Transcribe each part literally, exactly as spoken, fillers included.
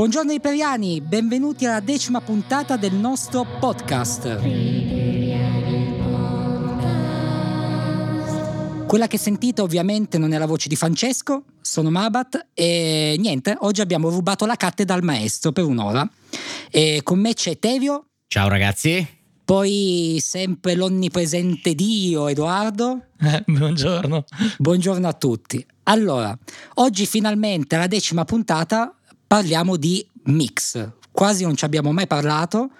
Buongiorno Iperiani, benvenuti alla decima puntata del nostro podcast. Quella che sentite ovviamente non è la voce di Francesco, sono Mabat e niente, oggi abbiamo rubato la cattedra al maestro per un'ora. E con me c'è Tevio. Ciao ragazzi. Poi sempre l'onnipresente Dio, Edoardo. Eh, buongiorno. Buongiorno a tutti. Allora, oggi finalmente alla decima puntata parliamo di mix, quasi non ci abbiamo mai parlato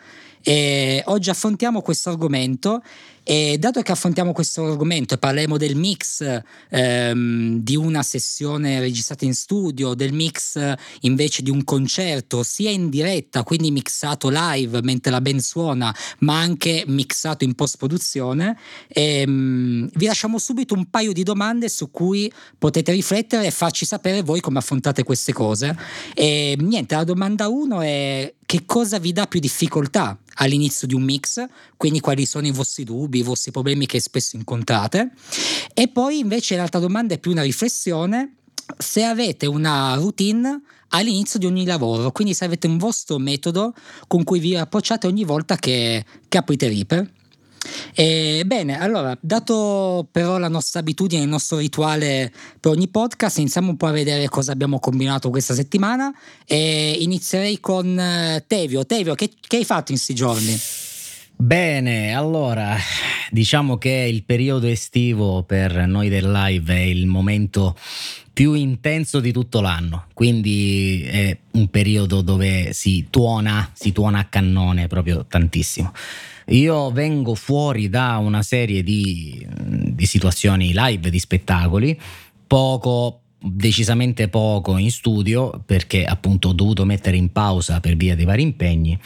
e oggi affrontiamo questo argomento e dato che affrontiamo questo argomento e parleremo del mix ehm, di una sessione registrata in studio, del mix invece di un concerto sia in diretta, quindi mixato live mentre la band suona, ma anche mixato in post produzione, ehm, vi lasciamo subito un paio di domande su cui potete riflettere e farci sapere voi come affrontate queste cose. E niente, la domanda uno è: che cosa vi dà più difficoltà all'inizio di un mix? Quindi quali sono i vostri dubbi, i vostri problemi che spesso incontrate? E poi invece l'altra domanda è più una riflessione: se avete una routine all'inizio di ogni lavoro, quindi se avete un vostro metodo con cui vi approcciate ogni volta che, che aprite Reaper. E bene, allora, dato però la nostra abitudine, il nostro rituale per ogni podcast, iniziamo un po' a vedere cosa abbiamo combinato questa settimana e inizierei con Tevio. Tevio, che, che hai fatto in questi giorni? Bene, allora, diciamo che il periodo estivo per noi del live è il momento più intenso di tutto l'anno, quindi è un periodo dove si tuona, si tuona a cannone proprio tantissimo. Io vengo fuori da una serie di, di situazioni live, di spettacoli, poco, decisamente poco in studio, perché appunto ho dovuto mettere in pausa per via dei vari impegni.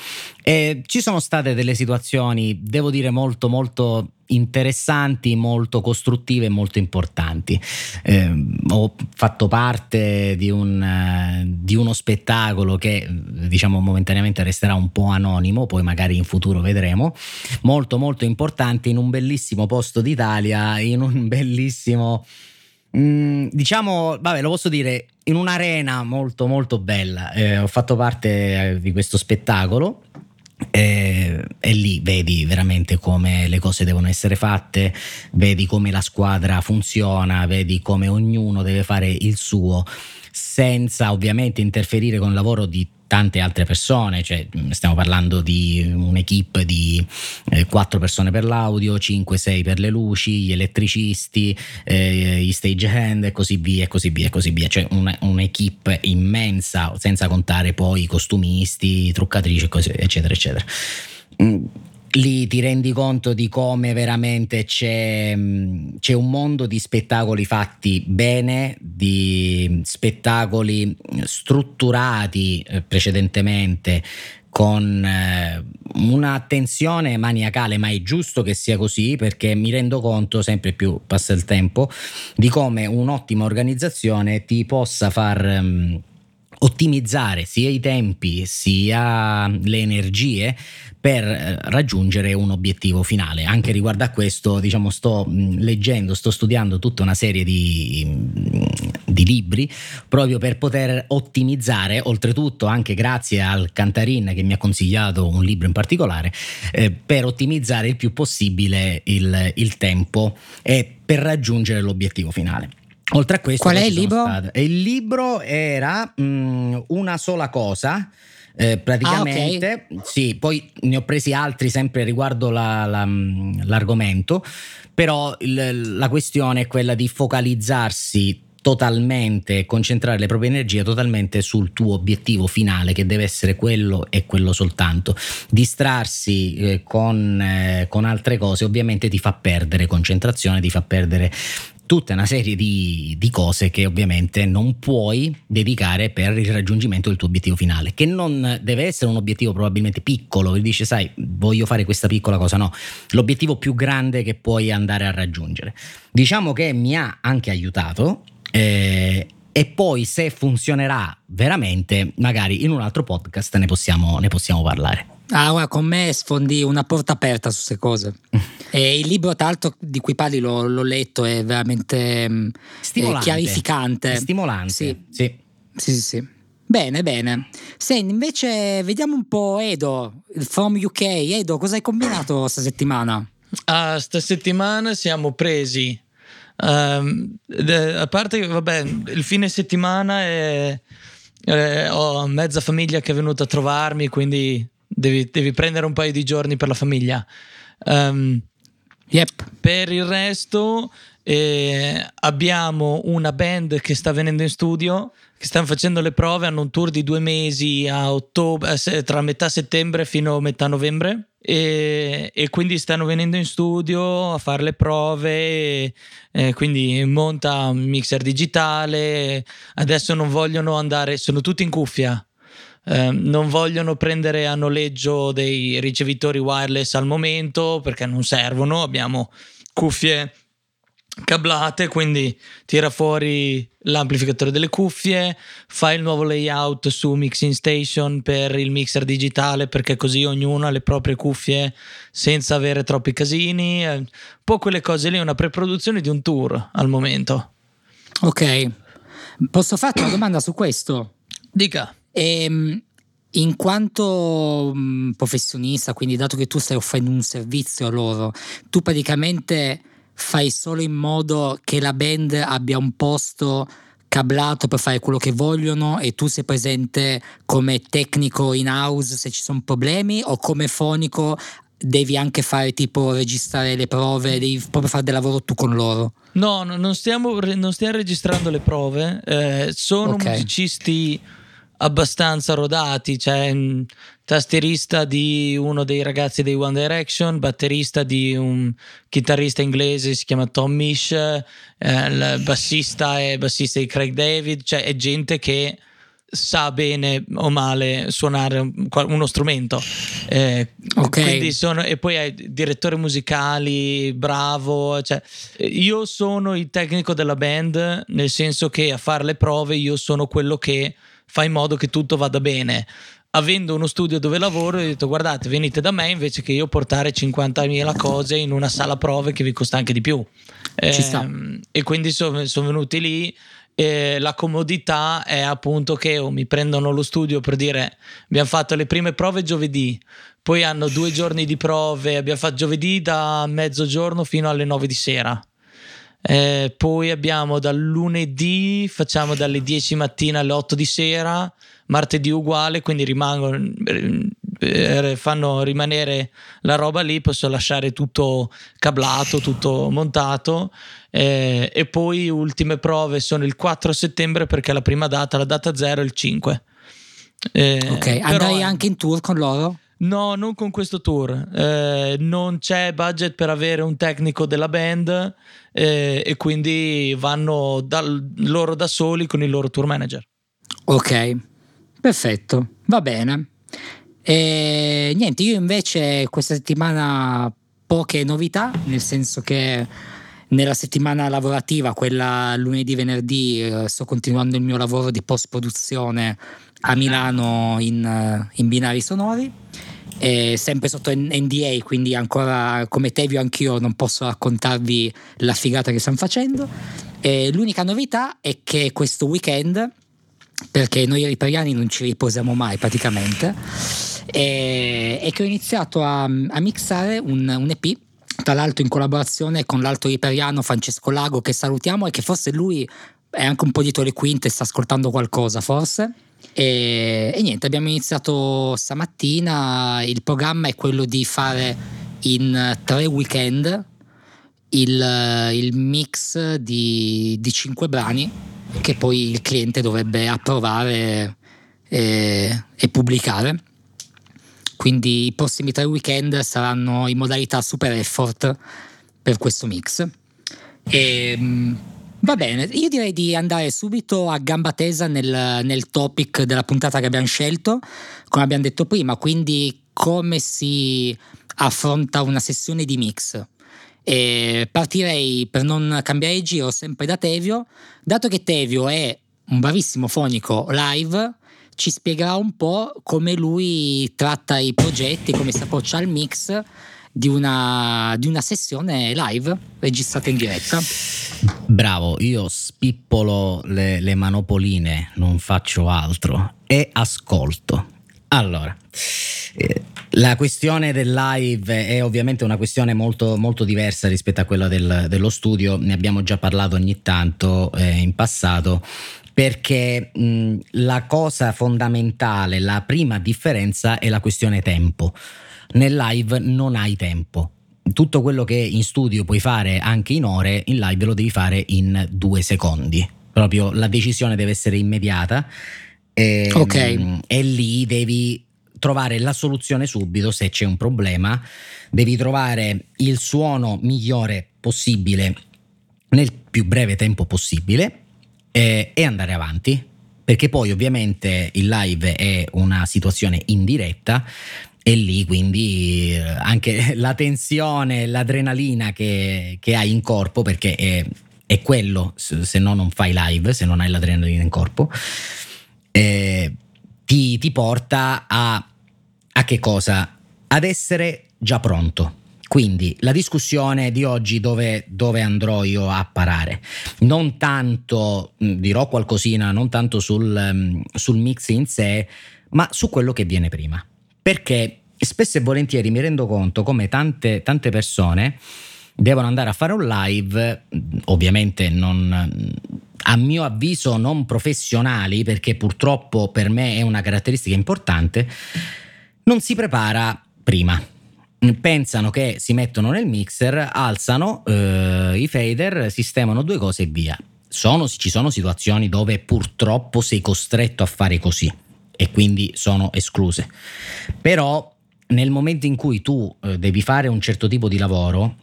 E ci sono state delle situazioni, devo dire, molto molto interessanti, molto costruttive e molto importanti. Eh, ho fatto parte di, un, di uno spettacolo che diciamo momentaneamente resterà un po' anonimo, poi magari in futuro vedremo, molto molto importante, in un bellissimo posto d'Italia, in un bellissimo, mh, diciamo, vabbè, lo posso dire, in un'arena molto molto bella. Eh, ho fatto parte di questo spettacolo. E, e lì vedi veramente come le cose devono essere fatte, vedi come la squadra funziona, vedi come ognuno deve fare il suo senza ovviamente interferire con il lavoro di tante altre persone, cioè stiamo parlando di un'equipe di quattro eh, persone per l'audio, cinque sei per le luci, gli elettricisti, eh, gli stage hand e così via e così via e così via, cioè un, un'equipe immensa, senza contare poi i costumisti, truccatrici eccetera eccetera. Mm. Lì ti rendi conto di come veramente c'è, c'è un mondo di spettacoli fatti bene, di spettacoli strutturati precedentemente con un'attenzione maniacale, ma è giusto che sia così, perché mi rendo conto, sempre più passa il tempo, di come un'ottima organizzazione ti possa far ottimizzare sia i tempi sia le energie per raggiungere un obiettivo finale. Anche riguardo a questo, diciamo, sto leggendo, sto studiando tutta una serie di, di libri proprio per poter ottimizzare, oltretutto anche grazie al Cantarin che mi ha consigliato un libro in particolare, eh, per ottimizzare il più possibile il, il tempo e per raggiungere l'obiettivo finale. Oltre a questo, qual è il libro? State... Il libro era mh, una sola cosa, eh, praticamente. Ah, okay. Sì, poi ne ho presi altri sempre riguardo la, la, l'argomento, però il, la questione è quella di focalizzarsi totalmente, concentrare le proprie energie totalmente sul tuo obiettivo finale, che deve essere quello e quello soltanto. Distrarsi eh, con, eh, con altre cose ovviamente ti fa perdere concentrazione, ti fa perdere tutta una serie di, di cose che ovviamente non puoi dedicare per il raggiungimento del tuo obiettivo finale, che non deve essere un obiettivo probabilmente piccolo, dici sai voglio fare questa piccola cosa, no, l'obiettivo più grande che puoi andare a raggiungere. Diciamo che mi ha anche aiutato eh, e poi se funzionerà veramente magari in un altro podcast ne possiamo, ne possiamo parlare. Ah, ora con me sfondi una porta aperta su queste cose. E il libro, tra l'altro, di cui parli l'ho, l'ho letto, è veramente stimolante, eh, chiarificante. È stimolante. Sì. Sì. Sì, sì, sì. Bene, bene. Senti, invece vediamo un po' Edo, from U K. Edo, cosa hai combinato questa settimana? Ah, sta settimana siamo presi. Um, de, a parte, vabbè, il fine settimana è, è, ho mezza famiglia che è venuta a trovarmi, quindi devi, devi prendere un paio di giorni per la famiglia. Um, yep. Per il resto eh, abbiamo una band che sta venendo in studio, che stanno facendo le prove, hanno un tour di due mesi a ottobre, tra metà settembre fino a metà novembre. E, e quindi stanno venendo in studio a fare le prove, e, e quindi monta un mixer digitale. Adesso non vogliono andare, sono tutti in cuffia, eh, non vogliono prendere a noleggio dei ricevitori wireless al momento perché non servono, abbiamo cuffie cablate, quindi tira fuori l'amplificatore delle cuffie, fa il nuovo layout su Mixing Station per il mixer digitale, perché così ognuno ha le proprie cuffie senza avere troppi casini, un po' quelle cose lì, una preproduzione di un tour al momento. Ok, posso farti una domanda su questo? Dica. Ehm, in quanto mh, professionista, quindi dato che tu stai offrendo un servizio a loro, tu praticamente fai solo in modo che la band abbia un posto cablato per fare quello che vogliono e tu sei presente come tecnico in house se ci sono problemi, o come fonico devi anche fare tipo registrare le prove, devi proprio fare del lavoro tu con loro? No, no non, stiamo, non stiamo registrando le prove, eh, sono okay. Musicisti abbastanza rodati, cioè mh, tastierista di uno dei ragazzi dei One Direction, batterista di un chitarrista inglese, si chiama Tom Misch, eh, il bassista è bassista di Craig David, cioè è gente che sa bene o male suonare uno strumento, eh, okay. Quindi sono, e poi hai direttori musicali, bravo, cioè, io sono il tecnico della band, nel senso che a fare le prove io sono quello che fa in modo che tutto vada bene. Avendo uno studio dove lavoro, ho detto guardate, venite da me invece che io portare cinquantamila cose in una sala prove che vi costa anche di più. Ci sta. Eh, e quindi sono son venuti lì. Eh, la comodità è appunto che oh, mi prendono lo studio per dire abbiamo fatto le prime prove giovedì, poi hanno due giorni di prove, abbiamo fatto giovedì da mezzogiorno fino alle nove di sera. Eh, poi abbiamo dal lunedì, facciamo dalle dieci mattina alle otto di sera, martedì uguale, quindi rimango, eh, fanno rimanere la roba lì, posso lasciare tutto cablato, tutto montato, eh, e poi ultime prove sono il quattro settembre perché la prima data, la data zero è il cinque. Eh, ok, andrai anche in tour con loro? No, non con questo tour, eh, non c'è budget per avere un tecnico della band, eh, e quindi vanno da, loro da soli con il loro tour manager. Ok, perfetto, va bene. E niente, io invece questa settimana poche novità, nel senso che nella settimana lavorativa, quella lunedì-venerdì, sto continuando il mio lavoro di post-produzione a Milano in, in binari sonori. Eh, sempre sotto N D A, quindi ancora come Tevio anch'io non posso raccontarvi la figata che stiamo facendo. Eh, l'unica novità è che questo weekend, perché noi Iperiani non ci riposiamo mai praticamente, eh, è che ho iniziato a, a mixare un, un E P, tra l'altro in collaborazione con l'altro Iperiano Francesco Lago, che salutiamo e che forse lui è anche un po' dietro le quinte, sta ascoltando qualcosa forse. E, e niente, abbiamo iniziato stamattina. Il programma è quello di fare in tre weekend il, il mix di, di cinque brani che poi il cliente dovrebbe approvare e, e pubblicare. Quindi i prossimi tre weekend saranno in modalità super effort per questo mix. E va bene, io direi di andare subito a gamba tesa nel, nel topic della puntata che abbiamo scelto, come abbiamo detto prima, quindi come si affronta una sessione di mix. E partirei, per non cambiare giro, sempre da Tevio, dato che Tevio è un bravissimo fonico live, ci spiegherà un po' come lui tratta i progetti, come si approccia al mix di una, di una sessione live registrata in diretta. Bravo, io spippolo le, le manopoline, non faccio altro. e ascolto. Allora, la questione del live è ovviamente una questione molto, molto diversa rispetto a quella del, dello studio, ne abbiamo già parlato ogni tanto eh, in passato, perché mh, la cosa fondamentale, la prima differenza è la questione tempo. Nel live non hai tempo. Tutto quello che in studio puoi fare anche in ore, in live lo devi fare in due secondi. Proprio la decisione deve essere immediata. E, okay. e lì devi trovare la soluzione subito. Se c'è un problema devi trovare il suono migliore possibile nel più breve tempo possibile e, e andare avanti, perché poi ovviamente il live è una situazione in diretta e lì quindi anche la tensione, l'adrenalina che, che hai in corpo, perché è, è quello, se no non fai live, se non hai l'adrenalina in corpo. Eh, ti, ti porta a, a che cosa? Ad essere già pronto. Quindi la discussione di oggi dove, dove andrò io a parare? Non tanto, dirò qualcosina, non tanto sul, sul mix in sé, ma su quello che viene prima. Perché spesso e volentieri mi rendo conto come tante, tante persone devono andare a fare un live, ovviamente non... a mio avviso non professionali, perché purtroppo per me è una caratteristica importante, non si prepara prima. Pensano che si mettono nel mixer, alzano eh, i fader, sistemano due cose e via. Sono, ci sono situazioni dove purtroppo sei costretto a fare così e quindi sono escluse. Però nel momento in cui tu eh, devi fare un certo tipo di lavoro,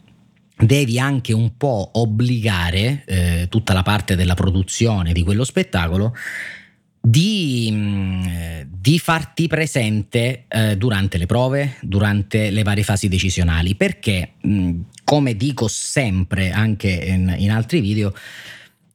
devi anche un po' obbligare eh, tutta la parte della produzione di quello spettacolo di, di farti presente eh, durante le prove, durante le varie fasi decisionali, perché mh, come dico sempre anche in, in altri video,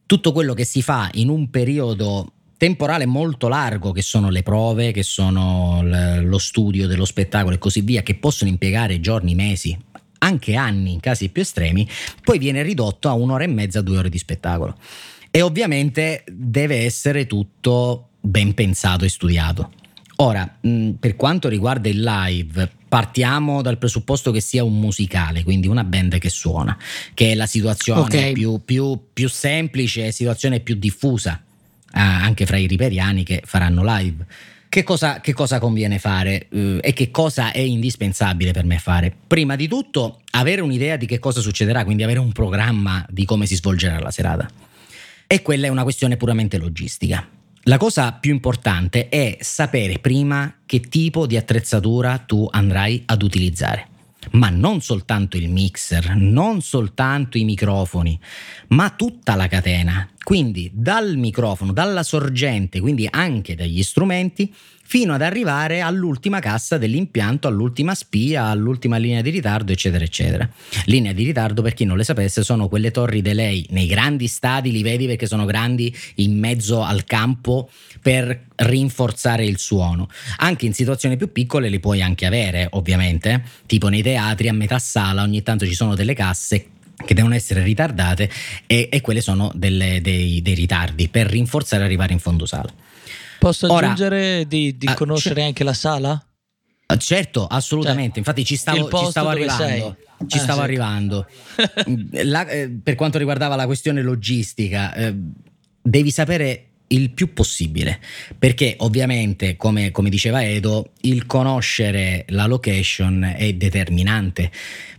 tutto quello che si fa in un periodo temporale molto largo, che sono le prove, che sono l- lo studio dello spettacolo e così via, che possono impiegare giorni, mesi, anche anni in casi più estremi, poi viene ridotto a un'ora e mezza, due ore di spettacolo, e ovviamente deve essere tutto ben pensato e studiato. Ora, mh, per quanto riguarda il live, partiamo dal presupposto che sia un musicale, quindi una band che suona, che è la situazione okay. più, più, più semplice, situazione più diffusa eh, anche fra i riperiani che faranno live. Che cosa, che cosa conviene fare eh, e che cosa è indispensabile per me fare? Prima di tutto avere un'idea di che cosa succederà, quindi avere un programma di come si svolgerà la serata. E quella è una questione puramente logistica. La cosa più importante è sapere prima che tipo di attrezzatura tu andrai ad utilizzare. Ma non soltanto il mixer, non soltanto i microfoni, ma tutta la catena. Quindi dal microfono, dalla sorgente, quindi anche dagli strumenti, fino ad arrivare all'ultima cassa dell'impianto, all'ultima spia, all'ultima linea di ritardo, eccetera, eccetera. Linea di ritardo, per chi non le sapesse, sono quelle torri delay. Nei grandi stadi li vedi perché sono grandi in mezzo al campo per rinforzare il suono. Anche in situazioni più piccole li puoi anche avere, ovviamente. Tipo nei teatri, a metà sala, ogni tanto ci sono delle casse che devono essere ritardate e, e quelle sono delle, dei, dei ritardi per rinforzare e arrivare in fondo sala. Posso aggiungere Ora, di, di conoscere c- anche la sala? Certo, assolutamente, cioè, infatti ci stavo, ci stavo arrivando, ci ah, stavo certo. arrivando. La, eh, per quanto riguardava la questione logistica, eh, devi sapere il più possibile, perché ovviamente come, come diceva Edo, il conoscere la location è determinante,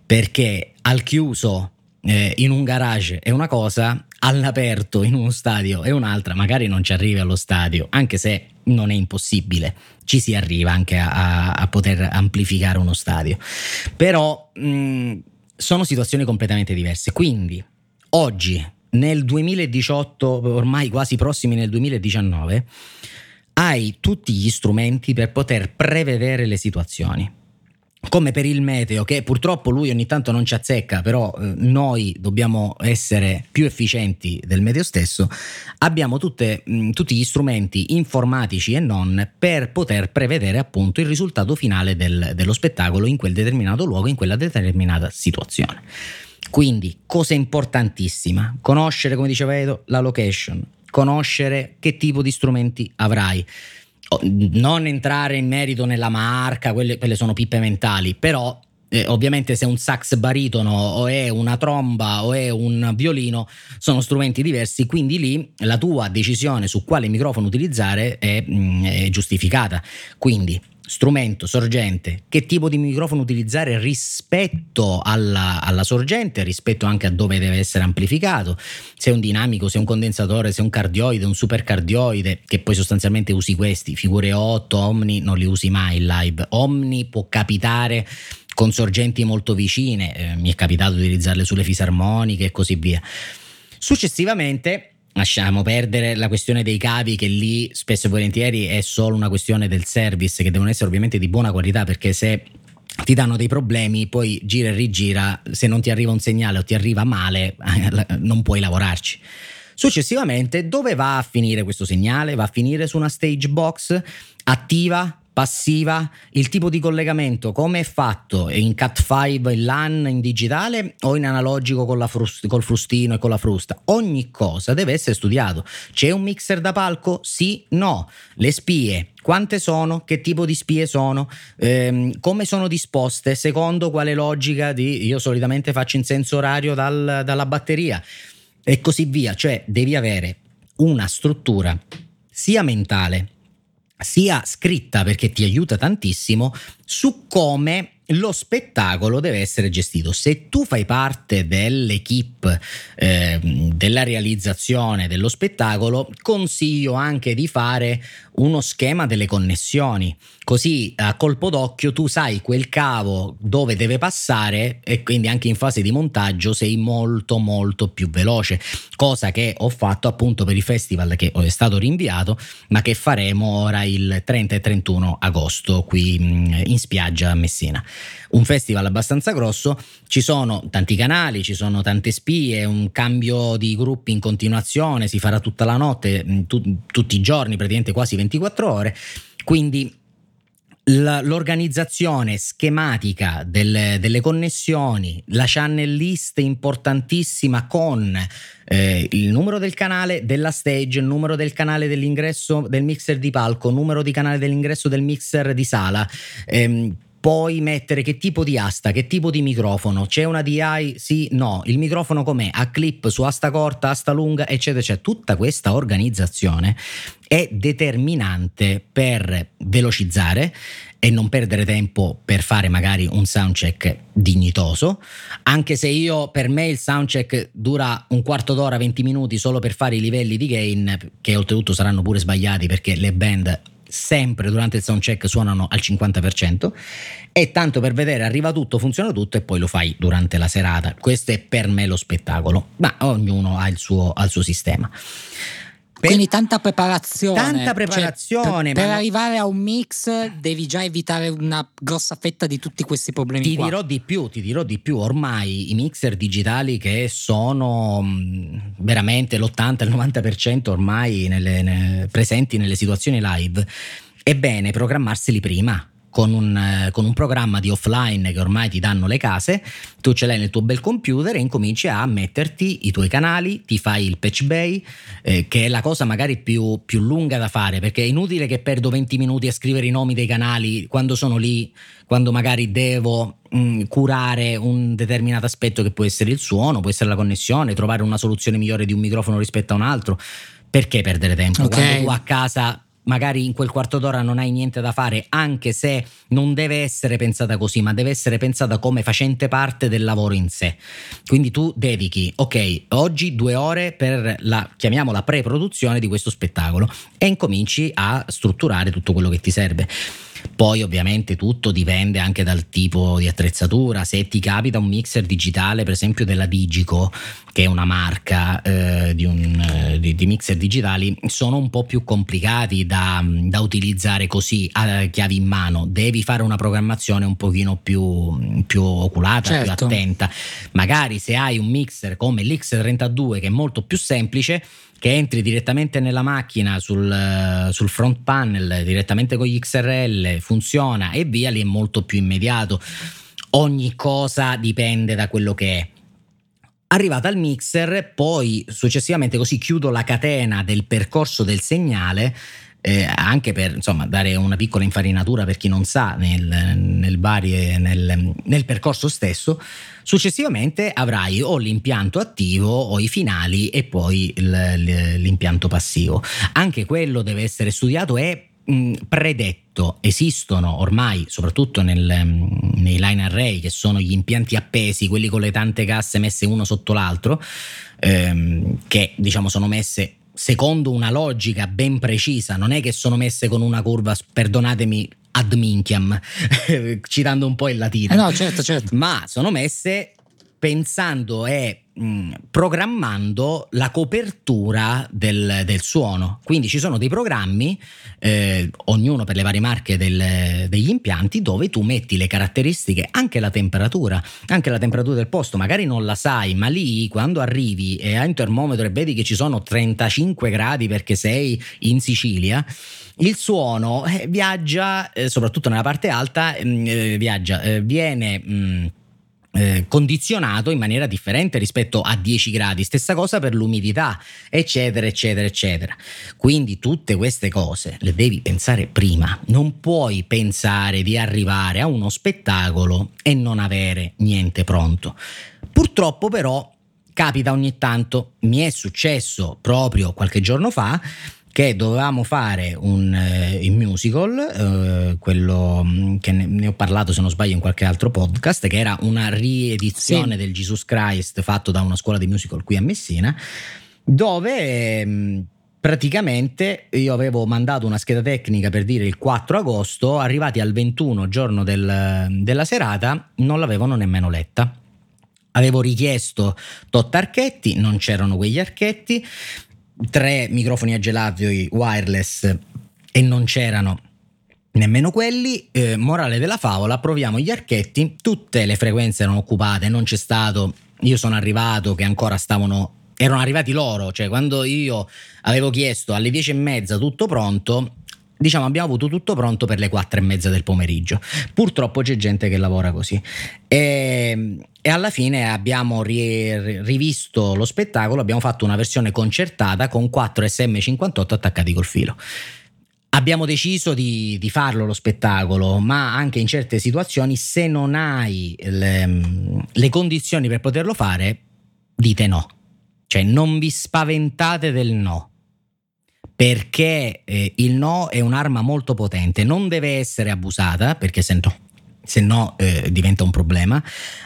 perché al chiuso eh, in un garage è una cosa, all'aperto in uno stadio è un'altra. Magari non ci arrivi allo stadio, anche se non è impossibile, ci si arriva anche a, a poter amplificare uno stadio, però mh, sono situazioni completamente diverse. Quindi oggi nel duemiladiciotto, ormai quasi prossimi nel duemiladiciannove, hai tutti gli strumenti per poter prevedere le situazioni. Come per il meteo, che purtroppo lui ogni tanto non ci azzecca, però eh, noi dobbiamo essere più efficienti del meteo stesso, abbiamo tutte, mh, tutti gli strumenti informatici e non per poter prevedere appunto il risultato finale del, dello spettacolo in quel determinato luogo, in quella determinata situazione. Quindi, cosa importantissima, conoscere, come diceva Edo, la location, conoscere che tipo di strumenti avrai, non entrare in merito nella marca, quelle, quelle sono pippe mentali, però eh, ovviamente se è un sax baritono o è una tromba o è un violino sono strumenti diversi, quindi lì la tua decisione su quale microfono utilizzare è, mh, è giustificata. Quindi strumento, sorgente, che tipo di microfono utilizzare rispetto alla, alla sorgente, rispetto anche a dove deve essere amplificato, se è un dinamico, se è un condensatore, se è un cardioide, un supercardioide, che poi sostanzialmente usi questi, figure otto, omni non li usi mai in live. Omni può capitare con sorgenti molto vicine, eh, mi è capitato di utilizzarle sulle fisarmoniche e così via. Successivamente lasciamo perdere la questione dei cavi, che lì spesso e volentieri è solo una questione del service, che devono essere ovviamente di buona qualità, perché se ti danno dei problemi poi gira e rigira, se non ti arriva un segnale o ti arriva male non puoi lavorarci. Successivamente dove va a finire questo segnale? Va a finire su una stage box attiva, passiva, il tipo di collegamento come è fatto, in cat cinque, in LAN, in digitale o in analogico con la frust- col frustino e con la frusta. Ogni cosa deve essere studiato. C'è un mixer da palco? Sì, no. Le spie, quante sono? Che tipo di spie sono? Ehm, come sono disposte? Secondo quale logica di... Io solitamente faccio in senso orario dal, dalla batteria e così via. Cioè devi avere una struttura sia mentale sia scritta, perché ti aiuta tantissimo su come lo spettacolo deve essere gestito. Se tu fai parte dell'equipe eh, della realizzazione dello spettacolo, consiglio anche di fare uno schema delle connessioni, così a colpo d'occhio tu sai quel cavo dove deve passare, e quindi anche in fase di montaggio sei molto molto più veloce, cosa che ho fatto appunto per il festival che è stato rinviato ma che faremo ora il trenta e trentuno agosto qui in spiaggia a Messina. Un festival abbastanza grosso, ci sono tanti canali, ci sono tante spie, un cambio di gruppi in continuazione, si farà tutta la notte, tu, tutti i giorni, praticamente quasi ventiquattro ore, quindi la, l'organizzazione schematica delle, delle connessioni, la channel list importantissima con eh, il numero del canale della stage, il numero del canale dell'ingresso del mixer di palco, numero di canale dell'ingresso del mixer di sala, ehm, puoi mettere che tipo di asta, che tipo di microfono, c'è una D I? Sì, no, il microfono com'è? A clip, su asta corta, asta lunga, eccetera, eccetera. Tutta questa organizzazione è determinante per velocizzare e non perdere tempo per fare magari un soundcheck dignitoso, anche se io, per me il soundcheck dura un quarto d'ora, venti minuti solo per fare i livelli di gain, che oltretutto saranno pure sbagliati perché le band sempre durante il soundcheck suonano al cinquanta per cento, e tanto per vedere, arriva tutto, funziona tutto e poi lo fai durante la serata. Questo è per me lo spettacolo, ma ognuno ha il suo, ha il suo sistema. Per Quindi tanta preparazione. Tanta preparazione. Cioè, per, per ma arrivare a un mix devi già evitare una grossa fetta di tutti questi problemi ti qua. Dirò di più, ti dirò di più. Ormai i mixer digitali, che sono veramente l'ottanta al novanta per cento ormai nelle, ne, presenti nelle situazioni live, è bene programmarseli prima. Con un, con un programma di offline che ormai ti danno le case, tu ce l'hai nel tuo bel computer e incominci a metterti i tuoi canali, ti fai il patch bay, eh, che è la cosa magari più, più lunga da fare, perché è inutile che perdo venti minuti a scrivere i nomi dei canali quando sono lì, quando magari devo mh, curare un determinato aspetto che può essere il suono, può essere la connessione, trovare una soluzione migliore di un microfono rispetto a un altro. Perché perdere tempo? Okay. Quando tu a casa magari in quel quarto d'ora non hai niente da fare, anche se non deve essere pensata così, ma deve essere pensata come facente parte del lavoro in sé. Quindi tu dedichi, ok, oggi due ore per la, chiamiamola, pre-produzione di questo spettacolo, e incominci a strutturare tutto quello che ti serve. Poi ovviamente tutto dipende anche dal tipo di attrezzatura. Se ti capita un mixer digitale, per esempio della Digico, che è una marca eh, di, un, eh, di, di mixer digitali, sono un po' più complicati da, da utilizzare così a chiavi in mano, devi fare una programmazione un pochino più, più oculata, certo, più attenta. Magari se hai un mixer come l'X trentadue, che è molto più semplice, che entri direttamente nella macchina sul, sul front panel, direttamente con gli X R L, funziona e via, lì è molto più immediato. Ogni cosa dipende da quello che è. Arrivata al mixer, poi successivamente, così chiudo la catena del percorso del segnale, eh, anche per, insomma, dare una piccola infarinatura per chi non sa nel, nel, varie, nel, nel percorso stesso. Successivamente avrai o l'impianto attivo o i finali e poi il, l'impianto passivo. Anche quello deve essere studiato e predetto. Esistono ormai, soprattutto nel, nei line array, che sono gli impianti appesi, quelli con le tante casse messe uno sotto l'altro, ehm, che diciamo sono messe secondo una logica ben precisa, non è che sono messe con una curva, perdonatemi ad minchiam, citando un po' il latino, eh no, certo, certo. ma sono messe pensando e mh, programmando la copertura del, del suono. Quindi ci sono dei programmi, eh, ognuno per le varie marche del, degli impianti, dove tu metti le caratteristiche, anche la temperatura, anche la temperatura del posto. Magari non la sai, ma lì quando arrivi e hai un termometro e vedi che ci sono trentacinque gradi perché sei in Sicilia, il suono eh, viaggia, eh, soprattutto nella parte alta, eh, viaggia, eh, viene... Mh, condizionato in maniera differente rispetto a dieci gradi, stessa cosa per l'umidità, eccetera eccetera eccetera. Quindi tutte queste cose le devi pensare prima, non puoi pensare di arrivare a uno spettacolo e non avere niente pronto. Purtroppo però capita ogni tanto, mi è successo proprio qualche giorno fa che dovevamo fare un eh, musical, eh, quello che ne, ne ho parlato se non sbaglio in qualche altro podcast, che era una riedizione sì. del Jesus Christ fatto da una scuola di musical qui a Messina, dove eh, praticamente io avevo mandato una scheda tecnica per dire il quattro agosto, arrivati al ventuno giorno del, della serata non l'avevano nemmeno letta. Avevo richiesto tot archetti, non c'erano quegli archetti, tre microfoni agelati wireless e non c'erano nemmeno quelli. Eh, morale della favola, proviamo gli archetti, tutte le frequenze erano occupate, non c'è stato, io sono arrivato che ancora stavano, erano arrivati loro, cioè quando io avevo chiesto alle dieci e mezza tutto pronto, diciamo abbiamo avuto tutto pronto per le quattro e mezza del pomeriggio. Purtroppo c'è gente che lavora così e, e alla fine abbiamo ri, rivisto lo spettacolo, abbiamo fatto una versione concertata con quattro esse emme cinquantotto attaccati col filo. Abbiamo deciso di, di farlo lo spettacolo, ma anche in certe situazioni se non hai le, le condizioni per poterlo fare dite no, cioè non vi spaventate del no, perché eh, il no è un'arma molto potente, non deve essere abusata perché se no, se no eh, diventa un problema,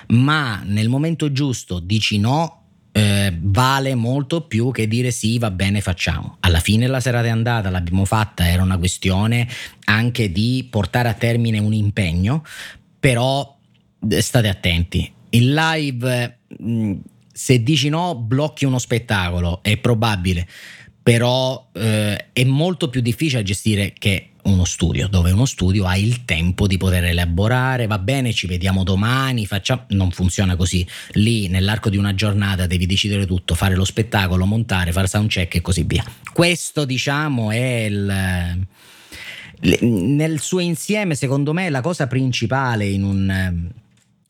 ma nel momento giusto dici no, eh, vale molto più che dire sì, va bene, facciamo. Alla fine la serata è andata, l'abbiamo fatta, era una questione anche di portare a termine un impegno, però eh, state attenti. Il live, mh, se dici no, blocchi uno spettacolo, è probabile, però eh, è molto più difficile gestire che uno studio, dove uno studio ha il tempo di poter elaborare, va bene ci vediamo domani, facciamo. Non funziona così, lì nell'arco di una giornata devi decidere tutto, fare lo spettacolo, montare, fare sound check e così via. Questo diciamo è il, nel suo insieme secondo me è la cosa principale in un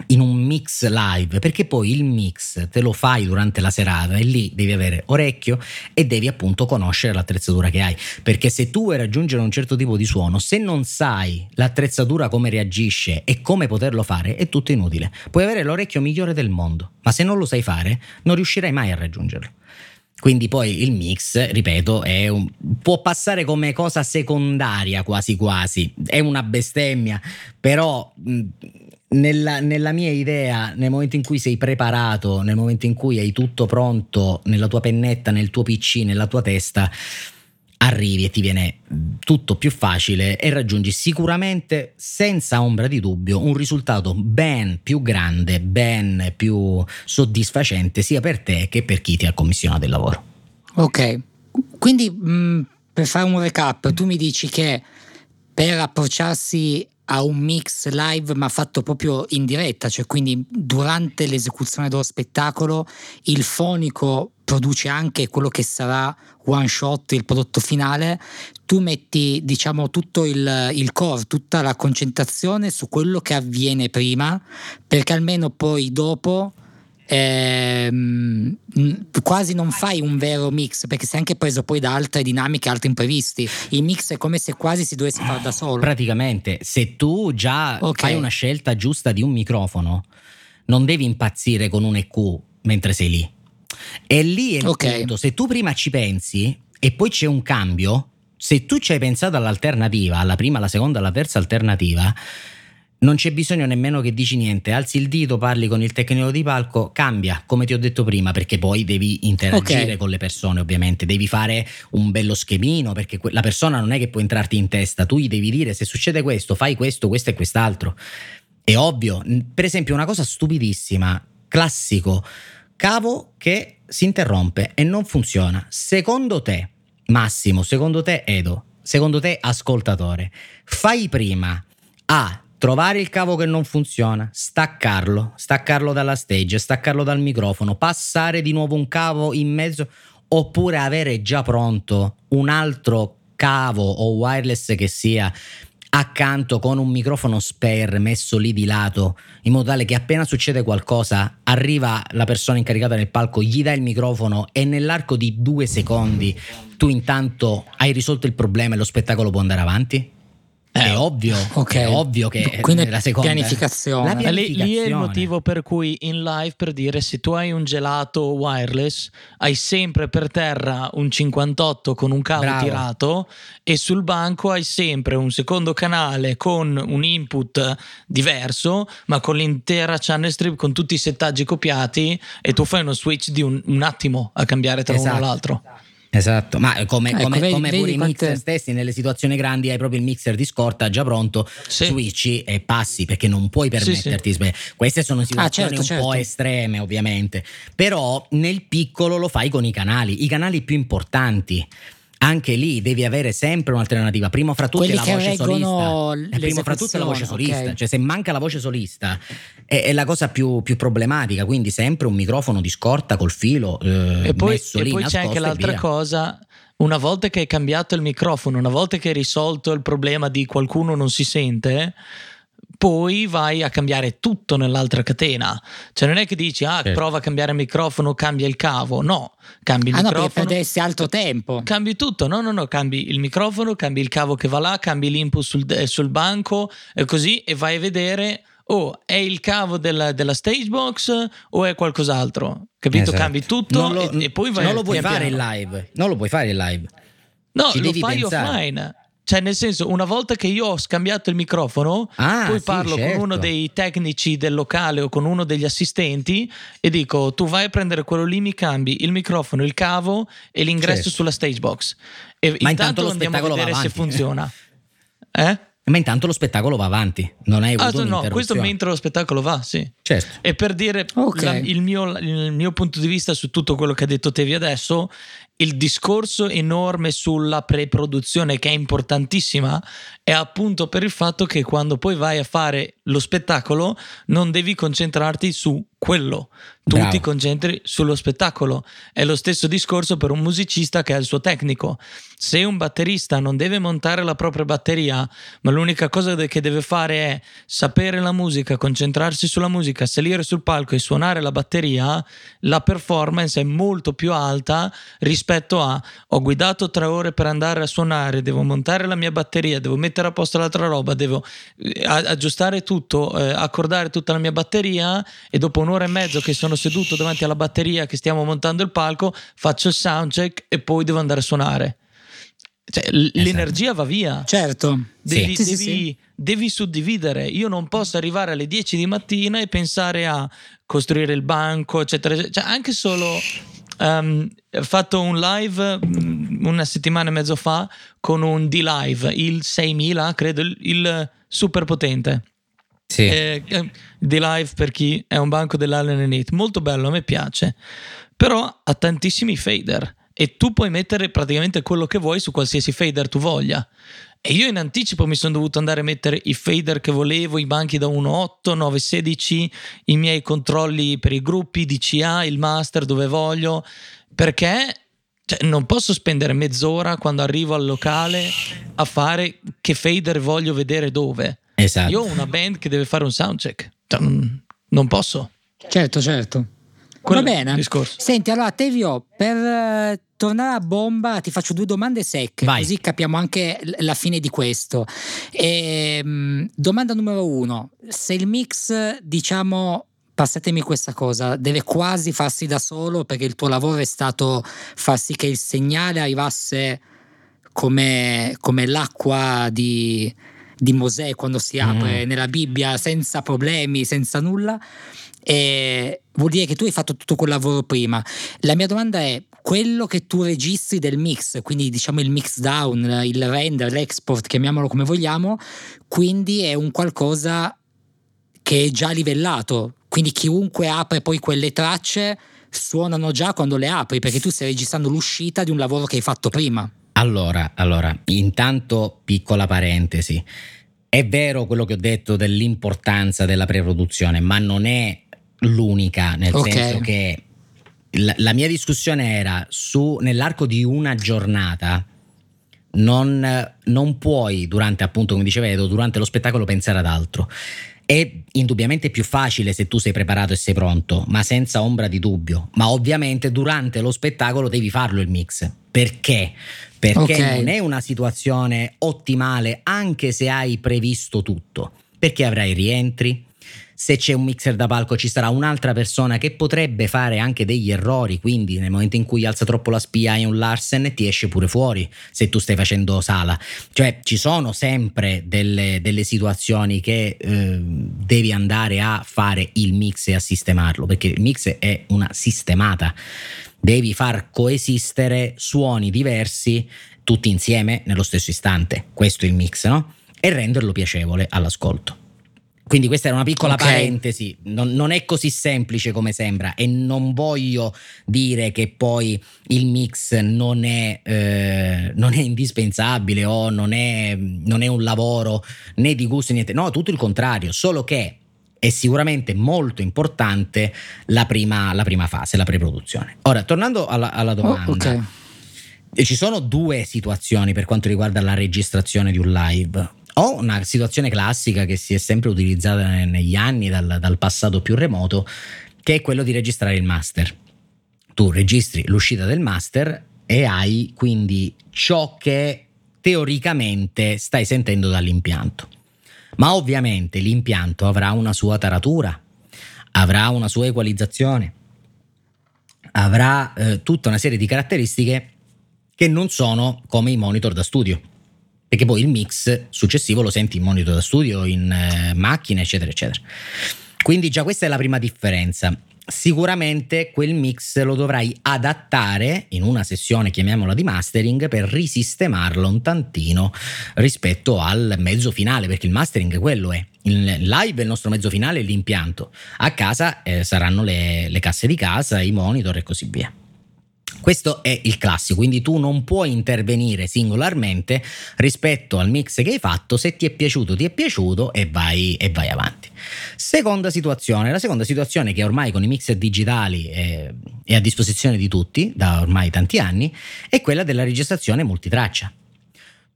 in un mix live, perché poi il mix te lo fai durante la serata e lì devi avere orecchio e devi appunto conoscere l'attrezzatura che hai, perché se tu vuoi raggiungere un certo tipo di suono, se non sai l'attrezzatura come reagisce e come poterlo fare, è tutto inutile. Puoi avere l'orecchio migliore del mondo, ma se non lo sai fare non riuscirai mai a raggiungerlo. Quindi poi il mix, ripeto, è un, può passare come cosa secondaria quasi quasi, è una bestemmia, però mh, Nella, nella mia idea, nel momento in cui sei preparato, nel momento in cui hai tutto pronto nella tua pennetta, nel tuo pi ci, nella tua testa, arrivi e ti viene tutto più facile e raggiungi sicuramente, senza ombra di dubbio, un risultato ben più grande, ben più soddisfacente sia per te che per chi ti ha commissionato il lavoro. Ok, quindi mh, per fare un recap, tu mi dici che per approcciarsi a un mix live ma fatto proprio in diretta, cioè quindi durante l'esecuzione dello spettacolo, il fonico produce anche quello che sarà one shot, il prodotto finale, tu metti diciamo tutto il, il core, tutta la concentrazione su quello che avviene prima, perché almeno poi dopo ehm, quasi non fai un vero mix, perché sei anche preso poi da altre dinamiche, altri imprevisti. Il mix è come se quasi si dovesse fare da solo. Praticamente, se tu già okay. fai una scelta giusta di un microfono, non devi impazzire con un E Q mentre sei lì. E lì è il okay. punto. Se tu prima ci pensi e poi c'è un cambio, se tu ci hai pensato all'alternativa, alla prima, alla seconda, alla terza alternativa, non c'è bisogno nemmeno che dici niente, alzi il dito, parli con il tecnico di palco, cambia, come ti ho detto prima, perché poi devi interagire okay. con le persone, ovviamente, devi fare un bello schemino, perché la persona non è che può entrarti in testa, tu gli devi dire: se succede questo, fai questo, questo e quest'altro. È ovvio. Per esempio, una cosa stupidissima, classico, cavo che si interrompe e non funziona. Secondo te, Massimo, secondo te Edo, secondo te ascoltatore, fai prima a trovare il cavo che non funziona, staccarlo, staccarlo dalla stage, staccarlo dal microfono, passare di nuovo un cavo in mezzo, oppure avere già pronto un altro cavo o wireless che sia accanto con un microfono spare messo lì di lato, in modo tale che appena succede qualcosa arriva la persona incaricata del palco, gli dà il microfono e nell'arco di due secondi tu intanto hai risolto il problema e lo spettacolo può andare avanti? Eh, è ovvio, okay. è ovvio che quindi la seconda pianificazione. La pianificazione. Lì, lì è il motivo per cui in live, per dire, se tu hai un gelato wireless, hai sempre per terra un cinquantotto con un cavo Bravo. tirato, e sul banco hai sempre un secondo canale con un input diverso, ma con l'intera channel strip, con tutti i settaggi copiati, e tu fai uno switch di un, un attimo a cambiare tra esatto. uno e l'altro. Esatto, ma come, ecco, come, vedi, come vedi pure i mixer quante... stessi, nelle situazioni grandi hai proprio il mixer di scorta già pronto, sì. switchi e passi, perché non puoi permetterti sì, sì. Queste sono situazioni ah, certo, un certo. po' estreme, ovviamente, però nel piccolo lo fai con i canali, i canali più importanti. Anche lì devi avere sempre un'alternativa, primo fra tutte la voce solista, primo fra tutte la voce solista, okay. cioè se manca la voce solista è, è la cosa più, più problematica, quindi sempre un microfono di scorta col filo eh, e poi, messo lì, e poi c'è anche l'altra cosa, una volta che hai cambiato il microfono, una volta che hai risolto il problema di qualcuno non si sente, poi vai a cambiare tutto nell'altra catena, cioè non è che dici ah certo. prova a cambiare il microfono, cambia il cavo, no, cambi il ah, microfono, no, perché adesso è alto tempo, cambi tutto, no no no cambi il microfono, cambi il cavo che va là, cambi l'input sul, eh, sul banco e così, e vai a vedere oh è il cavo della, della stage box o è qualcos'altro, capito? Esatto. Cambi tutto lo, e, e poi vai non lo puoi fare in live, non lo puoi fare in live, no, Ci lo fai pensare. offline. Cioè nel senso, una volta che io ho scambiato il microfono, ah, poi parlo sì, certo. con uno dei tecnici del locale o con uno degli assistenti e dico: tu vai a prendere quello lì, mi cambi il microfono, il cavo e l'ingresso certo. sulla stage box, e ma intanto, intanto lo andiamo a vedere se funziona. Eh? Ma intanto lo spettacolo va avanti, non hai avuto ah, no, questo mentre lo spettacolo va, sì. Certo. E per dire okay. la, il, mio, il mio punto di vista su tutto quello che ha detto Tevi adesso, il discorso enorme sulla preproduzione, che è importantissima, è appunto per il fatto che quando poi vai a fare lo spettacolo non devi concentrarti su quello, tu Bravo. ti concentri sullo spettacolo. È lo stesso discorso per un musicista che ha il suo tecnico. Se un batterista non deve montare la propria batteria, ma l'unica cosa che deve fare è sapere la musica, concentrarsi sulla musica, salire sul palco e suonare la batteria, la performance è molto più alta rispetto a ho guidato tre ore per andare a suonare, devo montare la mia batteria, devo mettere a posto l'altra roba, devo aggiustare tutto, eh, accordare tutta la mia batteria, e dopo un'ora e mezzo che sono seduto davanti alla batteria che stiamo montando il palco, faccio il soundcheck e poi devo andare a suonare. Cioè, esatto. l'energia va via, certo. Devi, sì, devi, sì, sì. devi suddividere. Io non posso arrivare alle dieci di mattina e pensare a costruire il banco, eccetera, eccetera. Cioè, anche solo um, ho fatto un live una settimana e mezzo fa con un D-Live, il seimila, credo, il super potente. Sì. Eh, D-Live, per chi è un banco dell'Allen and Heath, molto bello, a me piace, però ha tantissimi fader e tu puoi mettere praticamente quello che vuoi su qualsiasi fader tu voglia, e io in anticipo mi sono dovuto andare a mettere i fader che volevo, i banchi da uno virgola otto, nove, sedici, i miei controlli per i gruppi, D C A, il master dove voglio, perché cioè, non posso spendere mezz'ora quando arrivo al locale a fare che fader voglio vedere dove. Esatto. Io ho una band che deve fare un soundcheck, non posso. Certo, certo. Quello va bene. Discorso. Senti, allora Tevio, per eh, tornare a bomba ti faccio due domande secche. Vai. Così capiamo anche l- la fine di questo. E, mh, domanda numero uno: se il mix, diciamo, passatemi questa cosa, deve quasi farsi da solo, perché il tuo lavoro è stato far sì che il segnale arrivasse come, come l'acqua di, di Mosè quando si apre mm. nella Bibbia, senza problemi, senza nulla, e vuol dire che tu hai fatto tutto quel lavoro prima. La mia domanda è: quello che tu registri del mix, quindi diciamo il mix down, il render, l'export, chiamiamolo come vogliamo, quindi è un qualcosa che è già livellato, quindi chiunque apre poi quelle tracce suonano già quando le apri, perché tu stai registrando l'uscita di un lavoro che hai fatto prima. Allora, allora, intanto piccola parentesi. È vero quello che ho detto dell'importanza della preproduzione, ma non è l'unica, nel okay. senso che la, la mia discussione era su nell'arco di una giornata non, non puoi, durante appunto, come diceva Edo, durante lo spettacolo pensare ad altro. È indubbiamente più facile se tu sei preparato e sei pronto, ma senza ombra di dubbio. Ma ovviamente durante lo spettacolo devi farlo il mix. Perché? Perché okay. non è una situazione ottimale anche se hai previsto tutto. Perché avrai rientri. Se c'è un mixer da palco ci sarà un'altra persona che potrebbe fare anche degli errori, quindi nel momento in cui alza troppo la spia hai un Larsen e ti esce pure fuori se tu stai facendo sala. Cioè ci sono sempre delle, delle situazioni che eh, devi andare a fare il mix e a sistemarlo, perché il mix è una sistemata, devi far coesistere suoni diversi tutti insieme nello stesso istante, questo è il mix, no? E renderlo piacevole all'ascolto. Quindi questa era una piccola okay. parentesi, non, non è così semplice come sembra, e non voglio dire che poi il mix non è, eh, non è indispensabile o non è, non è un lavoro né di gusto niente, no, tutto il contrario, solo che è sicuramente molto importante la prima, la prima fase, la preproduzione. Ora, tornando alla, alla domanda, oh, okay. ci sono due situazioni per quanto riguarda la registrazione di un live. Ho una situazione classica che si è sempre utilizzata negli anni dal, dal passato più remoto, che è quello di registrare il master. Tu registri l'uscita del master e hai quindi ciò che teoricamente stai sentendo dall'impianto, ma ovviamente l'impianto avrà una sua taratura, avrà una sua equalizzazione, avrà eh, tutta una serie di caratteristiche che non sono come i monitor da studio, perché poi il mix successivo lo senti in monitor da studio, in eh, macchina, eccetera, eccetera. Quindi già questa è la prima differenza. Sicuramente quel mix lo dovrai adattare in una sessione, chiamiamola di mastering, per risistemarlo un tantino rispetto al mezzo finale, perché il mastering quello è. Il live, il nostro mezzo finale è l'impianto. A casa eh, saranno le, le casse di casa, i monitor e così via. Questo è il classico, quindi tu non puoi intervenire singolarmente rispetto al mix che hai fatto. Se ti è piaciuto, ti è piaciuto e vai, e vai avanti. Seconda situazione, la seconda situazione che ormai con i mixer digitali è, è a disposizione di tutti da ormai tanti anni, è quella della registrazione multitraccia.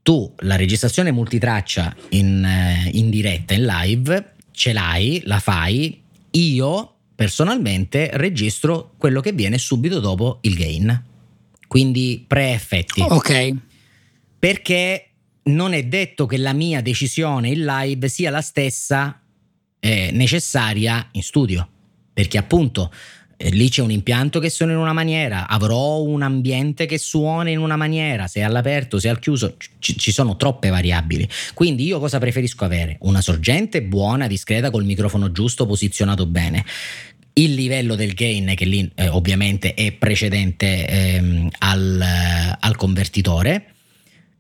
Tu la registrazione multitraccia in, in diretta, in live, ce l'hai, la fai. Io personalmente registro quello che viene subito dopo il gain, quindi pre-effetti, ok, perché non è detto che la mia decisione in live sia la stessa eh, necessaria in studio, perché appunto eh, lì c'è un impianto che suona in una maniera, avrò un ambiente che suona in una maniera, se è all'aperto, se è al chiuso, ci, ci sono troppe variabili. Quindi io cosa preferisco avere? Una sorgente buona, discreta, col microfono giusto, posizionato bene. Il livello del gain, che lì eh, ovviamente è precedente ehm, al, eh, al convertitore,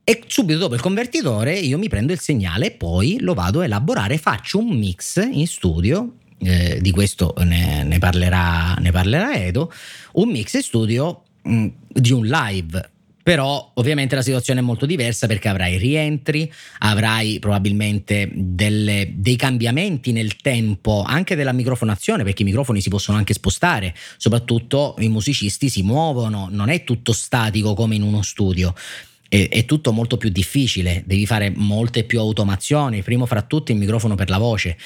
e subito dopo il convertitore io mi prendo il segnale e poi lo vado a elaborare, faccio un mix in studio, eh, di questo ne, ne, parlerà, ne parlerà Edo, un mix in studio mh, di un live. Però ovviamente la situazione è molto diversa, perché avrai rientri, avrai probabilmente delle, dei cambiamenti nel tempo anche della microfonazione, perché i microfoni si possono anche spostare, soprattutto i musicisti si muovono, non è tutto statico come in uno studio. è, è tutto molto più difficile, devi fare molte più automazioni, primo fra tutti il microfono per la voce.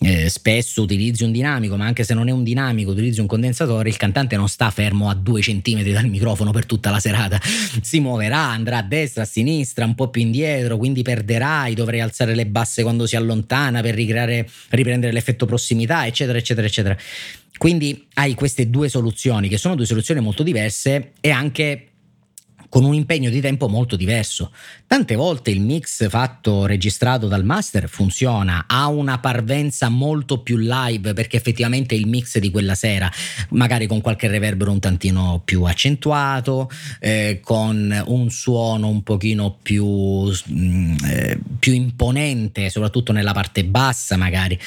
Eh, spesso utilizzi un dinamico, ma anche se non è un dinamico utilizzi un condensatore, il cantante non sta fermo a due centimetri dal microfono per tutta la serata, si muoverà, andrà a destra, a sinistra, un po' più indietro, quindi perderai, dovrai alzare le basse quando si allontana per ricreare, riprendere l'effetto prossimità, eccetera eccetera eccetera. Quindi hai queste due soluzioni che sono due soluzioni molto diverse e anche con un impegno di tempo molto diverso. Tante volte il mix fatto, registrato dal master funziona, ha una parvenza molto più live perché effettivamente è il mix di quella sera, magari con qualche reverbero un tantino più accentuato, eh, con un suono un pochino più, eh, più imponente, soprattutto nella parte bassa magari.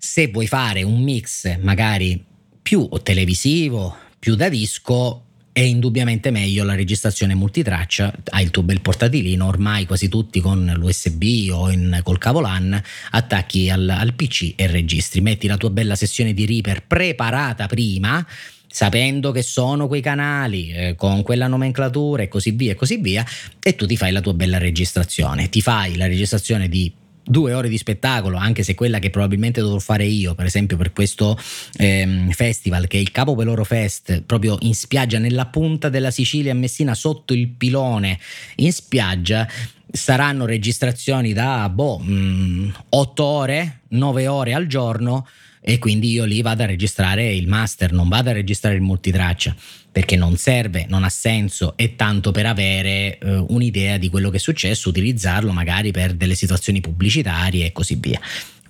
Se vuoi fare un mix magari più televisivo, più da disco, è indubbiamente meglio la registrazione multitraccia, hai il tuo bel portatilino, ormai quasi tutti con l'U S B o in, col cavo LAN, attacchi al, al P C e registri, metti la tua bella sessione di Reaper preparata prima, sapendo che sono quei canali, eh, con quella nomenclatura e così via e così via, e tu ti fai la tua bella registrazione, ti fai la registrazione di due ore di spettacolo, anche se quella che probabilmente dovrò fare io, per esempio per questo ehm, festival che è il Capo Pelloro Fest, proprio in spiaggia, nella punta della Sicilia a Messina, sotto il pilone in spiaggia, saranno registrazioni da boh, mh, otto ore, nove ore al giorno, e quindi io lì vado a registrare il master, non vado a registrare il multitraccia, perché non serve, non ha senso, è tanto per avere eh, un'idea di quello che è successo, utilizzarlo magari per delle situazioni pubblicitarie e così via.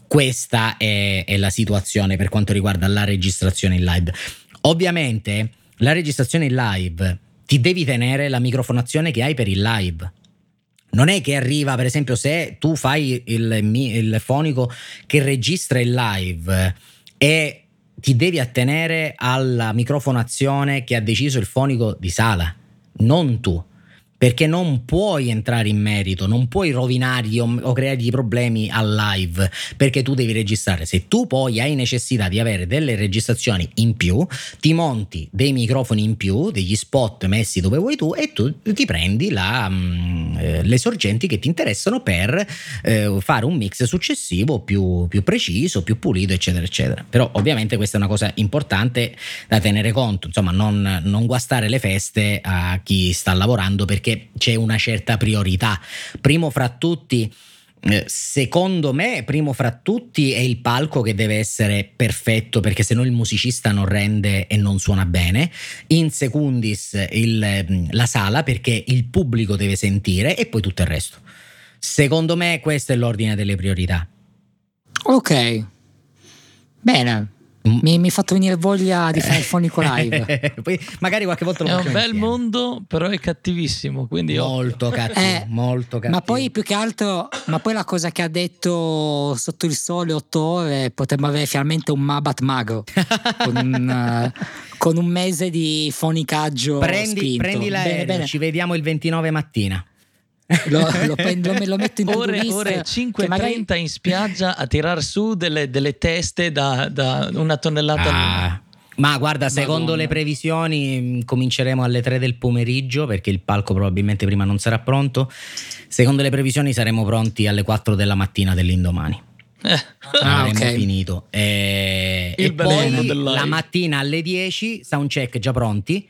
Questa è, è la situazione per quanto riguarda la registrazione in live. Ovviamente la registrazione in live ti devi tenere la microfonazione che hai per il live. Non è che arriva, per esempio, se tu fai il, il fonico che registra il live e ti devi attenere alla microfonazione che ha deciso il fonico di sala, non tu, perché non puoi entrare in merito, non puoi rovinargli o, o creargli problemi al live, perché tu devi registrare. Se tu poi hai necessità di avere delle registrazioni in più, ti monti dei microfoni in più, degli spot messi dove vuoi tu, e tu ti prendi la, mh, le sorgenti che ti interessano per eh, fare un mix successivo più, più preciso, più pulito, eccetera eccetera. Però ovviamente questa è una cosa importante da tenere conto, insomma, non, non guastare le feste a chi sta lavorando, perché c'è una certa priorità. Primo fra tutti, secondo me, primo fra tutti è il palco, che deve essere perfetto, perché sennò il musicista non rende e non suona bene. In secundis il, la sala, perché il pubblico deve sentire, e poi tutto il resto. Secondo me questo è l'ordine delle priorità. Ok, bene. Mi hai fatto venire voglia di fare il fonico live. Poi magari qualche volta lo facciamo. È un bel insieme. Mondo, però è cattivissimo, quindi molto cattivo, eh, molto cattivo. Ma poi più che altro, ma poi la cosa che ha detto sotto il sole otto ore, potremmo avere finalmente un Mabat magro con, un, con un mese di fonicaggio. Prendi, prendi l'aereo, ci vediamo il ventinove mattina. Lo, lo, prendo, lo metto in ore, ore cinque e trenta magari in spiaggia a tirar su delle, delle teste da, da una tonnellata. Ah, ma guarda, Madonna. Secondo le previsioni cominceremo alle tre del pomeriggio, perché il palco probabilmente prima non sarà pronto. Secondo le previsioni saremo pronti alle quattro della mattina dell'indomani. Eh. Ah, avremo okay. finito e, e poi la mattina alle dieci sound check già pronti.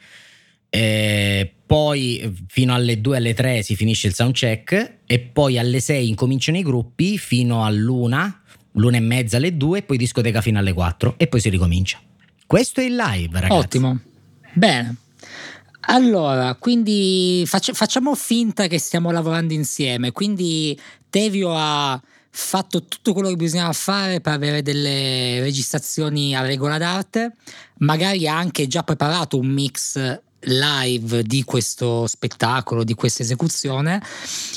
E poi fino alle due, alle tre si finisce il sound check, e poi alle sei incominciano i gruppi fino all'una, l'una e mezza, alle due, poi discoteca fino alle quattro, e poi si ricomincia. Questo è il live, ragazzi. Ottimo, bene. Allora, quindi faccio, facciamo finta che stiamo lavorando insieme. Quindi Tevio ha fatto tutto quello che bisognava fare per avere delle registrazioni a regola d'arte, magari ha anche già preparato un mix live di questo spettacolo, di questa esecuzione.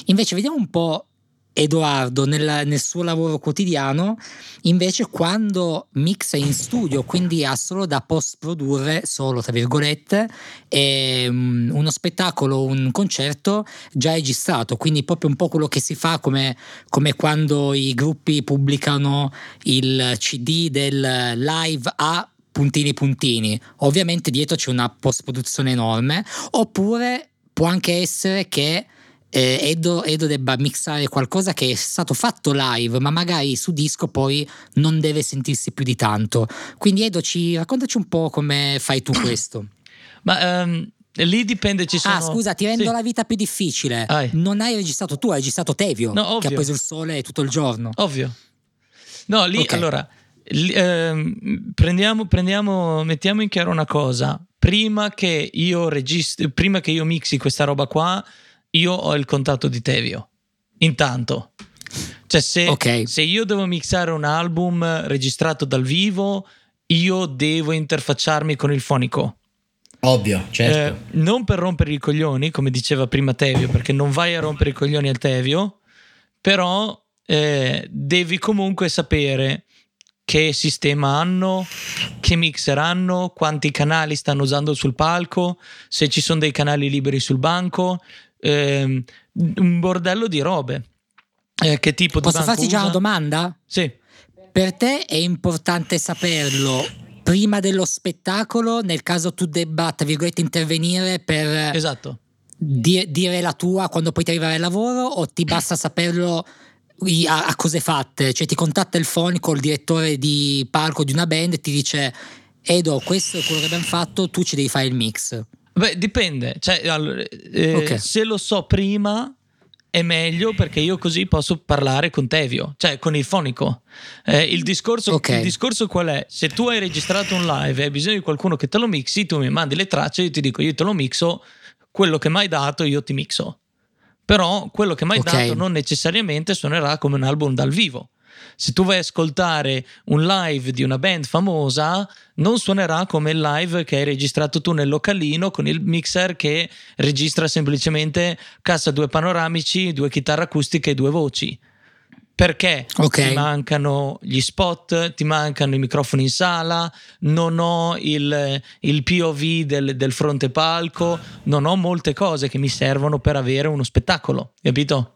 Invece vediamo un po' Edoardo nel, nel suo lavoro quotidiano, invece, quando mixa in studio, quindi ha solo da post produrre, solo tra virgolette, e, um, uno spettacolo, un concerto già registrato, quindi proprio un po' quello che si fa come, come quando i gruppi pubblicano il C D del live a puntini puntini, ovviamente dietro c'è una post produzione enorme. Oppure può anche essere che eh, Edo, Edo debba mixare qualcosa che è stato fatto live, ma magari su disco poi non deve sentirsi più di tanto. Quindi Edo, ci raccontaci un po' come fai tu questo. Ma um, lì dipende, ci sono... Ah scusa, ti rendo sì. la vita più difficile. Ai. Non hai registrato tu, hai registrato Tevio, no, che ha preso il sole tutto il giorno. Ovvio. No, lì okay. allora lì, eh, prendiamo, prendiamo, mettiamo in chiaro una cosa. Prima che io registri, prima che io mixi questa roba qua, io ho il contatto di Tevio. Intanto, cioè se, okay. se io devo mixare un album registrato dal vivo, io devo interfacciarmi con il fonico. Ovvio, certo. Eh, non per rompere i coglioni, come diceva prima Tevio, perché non vai a rompere i coglioni al Tevio, però eh, devi comunque sapere che sistema hanno, che mixer hanno, quanti canali stanno usando sul palco, se ci sono dei canali liberi sul banco, ehm, un bordello di robe. Eh, che tipo Posso di banco farti usa? Già una domanda? Sì. Per te è importante saperlo prima dello spettacolo, nel caso tu debba, tra virgolette, intervenire per esatto. di- dire la tua quando poi ti arrivare al lavoro, o ti basta saperlo A, a cose fatte? Cioè ti contatta il fonico, il direttore di palco di una band, e ti dice: Edo, questo è quello che abbiamo fatto, tu ci devi fare il mix. Beh, dipende, cioè, allora, eh, okay. se lo so prima è meglio, perché io così posso parlare con Tevio, cioè con il fonico. eh, il, discorso, okay. il discorso qual è? Se tu hai registrato un live e hai bisogno di qualcuno che te lo mixi, tu mi mandi le tracce e io ti dico: io te lo mixo, quello che mi hai dato io ti mixo. Però quello che mi hai okay. dato non necessariamente suonerà come un album dal vivo. Se tu vai a ascoltare un live di una band famosa, non suonerà come il live che hai registrato tu nel localino con il mixer che registra semplicemente cassa, due panoramici, due chitarre acustiche e due voci. Perché okay. ti mancano gli spot, ti mancano i microfoni in sala, non ho il, il P O V del, del fronte palco, non ho molte cose che mi servono per avere uno spettacolo, capito?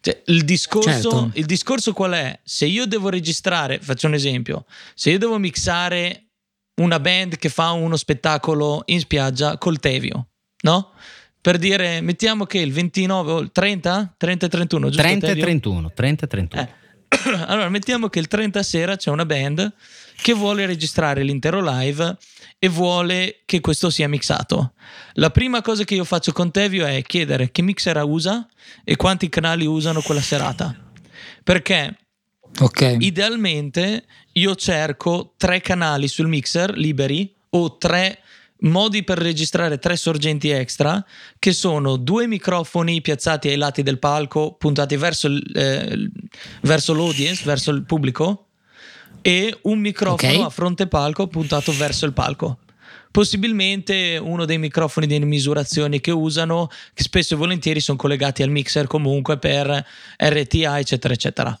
Cioè, il, discorso, certo. il discorso qual è? Se io devo registrare, faccio un esempio, se io devo mixare una band che fa uno spettacolo in spiaggia col Tevio, no? Per dire, mettiamo che il ventinove o il trenta, trenta e trentuno, giusto? trenta e trentuno, trenta e trentuno. Eh. Allora, mettiamo che il trenta sera c'è una band che vuole registrare l'intero live e vuole che questo sia mixato. La prima cosa che io faccio con Tevio è chiedere che mixer usa e quanti canali usano quella serata. Perché okay. idealmente io cerco tre canali sul mixer liberi, o tre modi per registrare tre sorgenti extra, che sono due microfoni piazzati ai lati del palco, puntati verso, il, eh, verso l'audience, verso il pubblico, e un microfono okay. a fronte palco puntato verso il palco. Possibilmente uno dei microfoni di misurazione che usano, che spesso e volentieri sono collegati al mixer comunque per R T A, eccetera eccetera.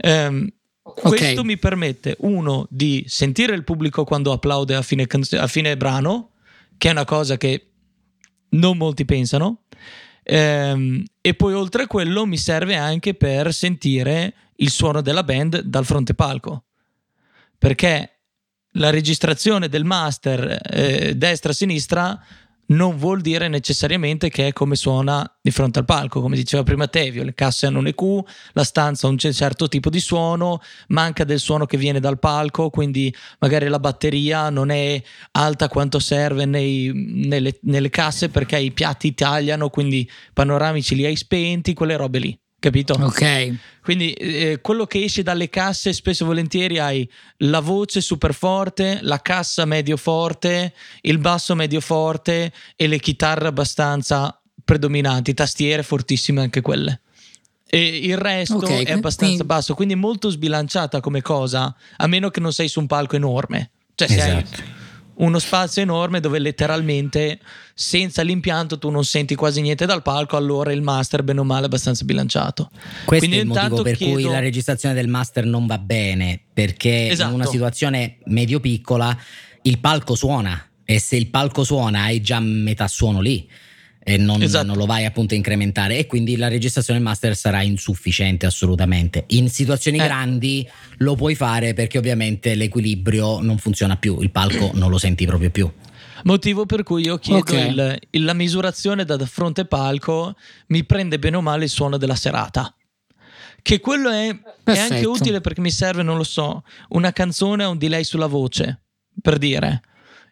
Um, Okay. Questo mi permette, uno, di sentire il pubblico quando applaude a fine, canz- a fine brano, che è una cosa che non molti pensano, ehm, e poi oltre a quello mi serve anche per sentire il suono della band dal fronte palco, perché la registrazione del master eh, destra-sinistra non vuol dire necessariamente che è come suona di fronte al palco. Come diceva prima Tevio, le casse hanno un E Q, la stanza ha un certo tipo di suono, manca del suono che viene dal palco, quindi magari la batteria non è alta quanto serve nei, nelle, nelle casse, perché i piatti tagliano, quindi panoramici li hai spenti, quelle robe lì, capito? Ok. Quindi eh, quello che esce dalle casse spesso e volentieri hai la voce super forte, la cassa medio forte, il basso medio forte e le chitarre abbastanza predominanti, tastiere fortissime anche quelle. E il resto okay, è abbastanza quindi... basso, quindi molto sbilanciata come cosa, a meno che non sei su un palco enorme. Cioè esatto. sei uno spazio enorme dove letteralmente senza l'impianto tu non senti quasi niente dal palco, allora il master bene o male è abbastanza bilanciato. Questo quindi è il motivo per chiedo... cui la registrazione del master non va bene, perché esatto. in una situazione medio piccola il palco suona, e se il palco suona hai già metà suono lì e non, esatto. non lo vai appunto a incrementare, e quindi la registrazione master sarà insufficiente assolutamente. In situazioni eh. grandi lo puoi fare, perché ovviamente l'equilibrio non funziona più, il palco non lo senti proprio più. Motivo per cui io chiedo okay. il, il, la misurazione da fronte palco mi prende bene o male il suono della serata. Che quello è, è anche utile perché mi serve, non lo so, una canzone ha un delay sulla voce, per dire.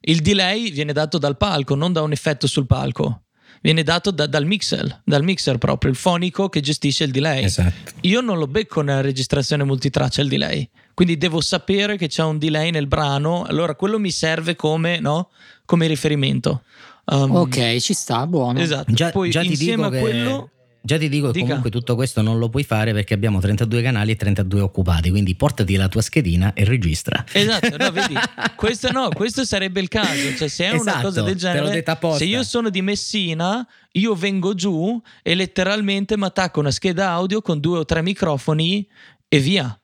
Il delay viene dato dal palco, non da un effetto sul palco. Viene dato da, dal mixer, dal mixer proprio, il fonico che gestisce il delay. Esatto. Io non lo becco nella registrazione multitraccia il delay, quindi devo sapere che c'è un delay nel brano, allora quello mi serve come, no? Come riferimento. Um, ok, ci sta, buono. Esatto. Già, Poi già insieme a che... quello... Già ti dico che Dica. comunque tutto questo non lo puoi fare perché abbiamo trentadue canali e trentadue occupati, quindi portati la tua schedina e registra. Esatto, no, vedi, questo no, questo sarebbe il caso, cioè se è esatto, una cosa del genere, se io sono di Messina, io vengo giù e letteralmente mi attacco una scheda audio con due o tre microfoni e via.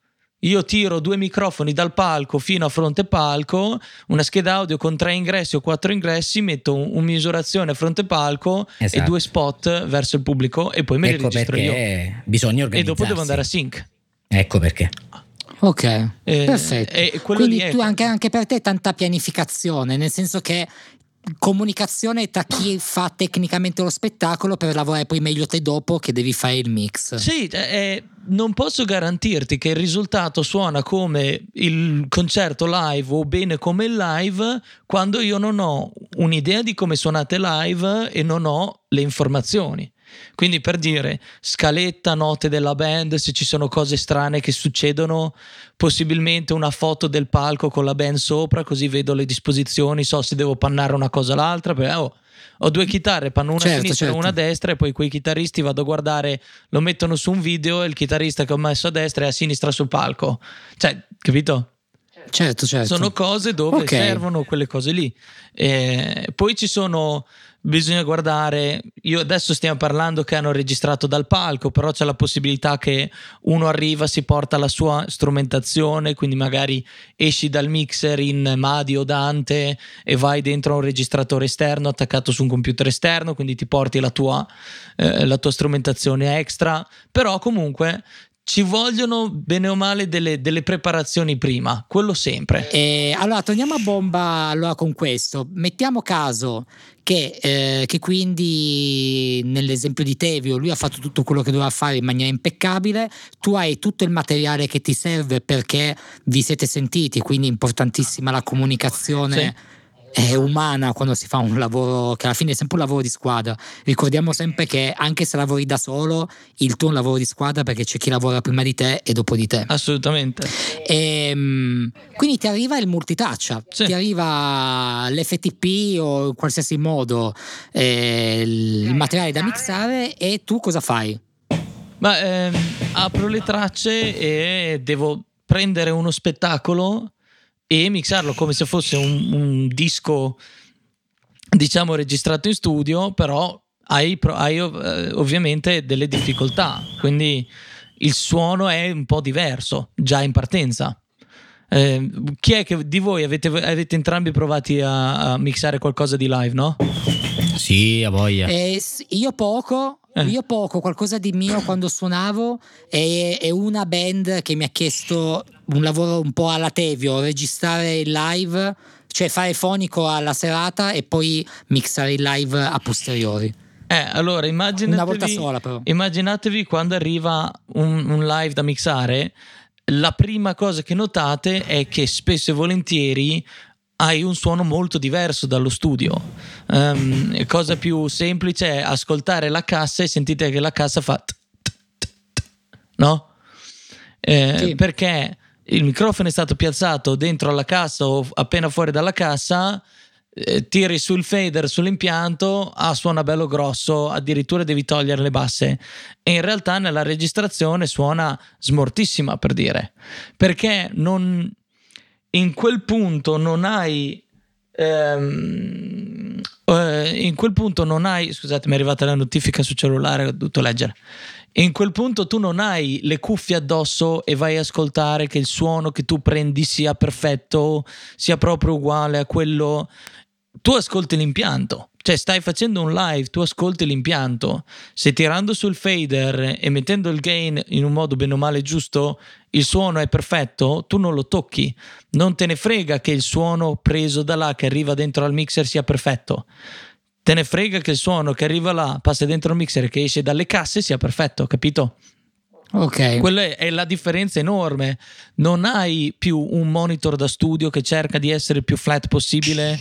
Io tiro due microfoni dal palco fino a fronte palco, una scheda audio con tre ingressi o quattro ingressi, metto un, un misurazione a fronte palco esatto. e due spot verso il pubblico e poi me ecco li registro io. Bisogna organizzarsi. E dopo devo andare a sync. Ecco perché. Ok, eh, perfetto. Eh, Quindi tu anche, anche per te è tanta pianificazione, nel senso che comunicazione tra chi fa tecnicamente lo spettacolo per lavorare poi meglio te dopo che devi fare il mix. Sì, eh, non posso garantirti che il risultato suona come il concerto live o bene come il live quando io non ho un'idea di come suonate live e non ho le informazioni. Quindi per dire scaletta, note della band, se ci sono cose strane che succedono, possibilmente una foto del palco con la band sopra, così vedo le disposizioni, so se devo pannare una cosa o l'altra, perché, oh, ho due chitarre, panno una certo, a sinistra e certo. una a destra e poi quei chitarristi vado a guardare, lo mettono su un video e il chitarrista che ho messo a destra è a sinistra sul palco, cioè, capito? Certo, certo. Sono cose dove okay. servono quelle cose lì. Eh, poi ci sono, bisogna guardare, io adesso stiamo parlando che hanno registrato dal palco, però c'è la possibilità che uno arriva, si porta la sua strumentazione, quindi magari esci dal mixer in Madi o Dante e vai dentro a un registratore esterno attaccato su un computer esterno, quindi ti porti la tua, eh, la tua strumentazione extra, però comunque ci vogliono bene o male delle, delle preparazioni prima, quello sempre. E allora torniamo a bomba allora con questo. Mettiamo caso che, eh, che quindi nell'esempio di Tevio lui ha fatto tutto quello che doveva fare in maniera impeccabile, tu hai tutto il materiale che ti serve perché vi siete sentiti, quindi importantissima la comunicazione. Sì. È umana quando si fa un lavoro che alla fine è sempre un lavoro di squadra. Ricordiamo sempre che anche se lavori da solo il tuo è un lavoro di squadra perché c'è chi lavora prima di te e dopo di te. Assolutamente. E, quindi ti arriva il multitraccia, sì. ti arriva l'F T P o in qualsiasi modo eh, il materiale da mixare e tu cosa fai? Ma, ehm, apro le tracce e devo prendere uno spettacolo e mixarlo come se fosse un, un disco, diciamo, registrato in studio, però hai, hai ovviamente delle difficoltà, quindi il suono è un po' diverso già in partenza. Eh, chi è che di voi avete, avete entrambi provati a, a mixare qualcosa di live, no? Sì, a voglia. Eh, io poco, eh. io poco, qualcosa di mio quando suonavo e, e una band che mi ha chiesto un lavoro un po' alla Tevio, registrare il live, cioè fare fonico alla serata e poi mixare il live a posteriori. Eh, allora immaginatevi, una volta sola però. Immaginatevi quando arriva un, un live da mixare, la prima cosa che notate è che spesso e volentieri hai un suono molto diverso dallo studio. Um, cosa più semplice è ascoltare la cassa e sentite che la cassa fa t, t, t, t, no? Eh, sì. Perché il microfono è stato piazzato dentro alla cassa o appena fuori dalla cassa, eh, tiri sul fader, sull'impianto, ah, suona bello grosso, addirittura devi togliere le basse. E in realtà nella registrazione suona smortissima, per dire. Perché non, in quel punto non hai... Ehm, eh, in quel punto non hai... Scusate, mi è arrivata la notifica su cellulare, ho dovuto leggere. In quel punto tu non hai le cuffie addosso e vai a ascoltare che il suono che tu prendi sia perfetto, sia proprio uguale a quello. Tu ascolti l'impianto, Cioè stai facendo un live, tu ascolti l'impianto, se tirando sul fader e mettendo il gain in un modo bene o male giusto il suono è perfetto, tu non lo tocchi, non te ne frega che il suono preso da là che arriva dentro al mixer sia perfetto, te ne frega che il suono che arriva là, passa dentro il mixer e che esce dalle casse sia perfetto, capito? Okay. Quella è, è la differenza enorme. Non hai più un monitor da studio che cerca di essere il più flat possibile,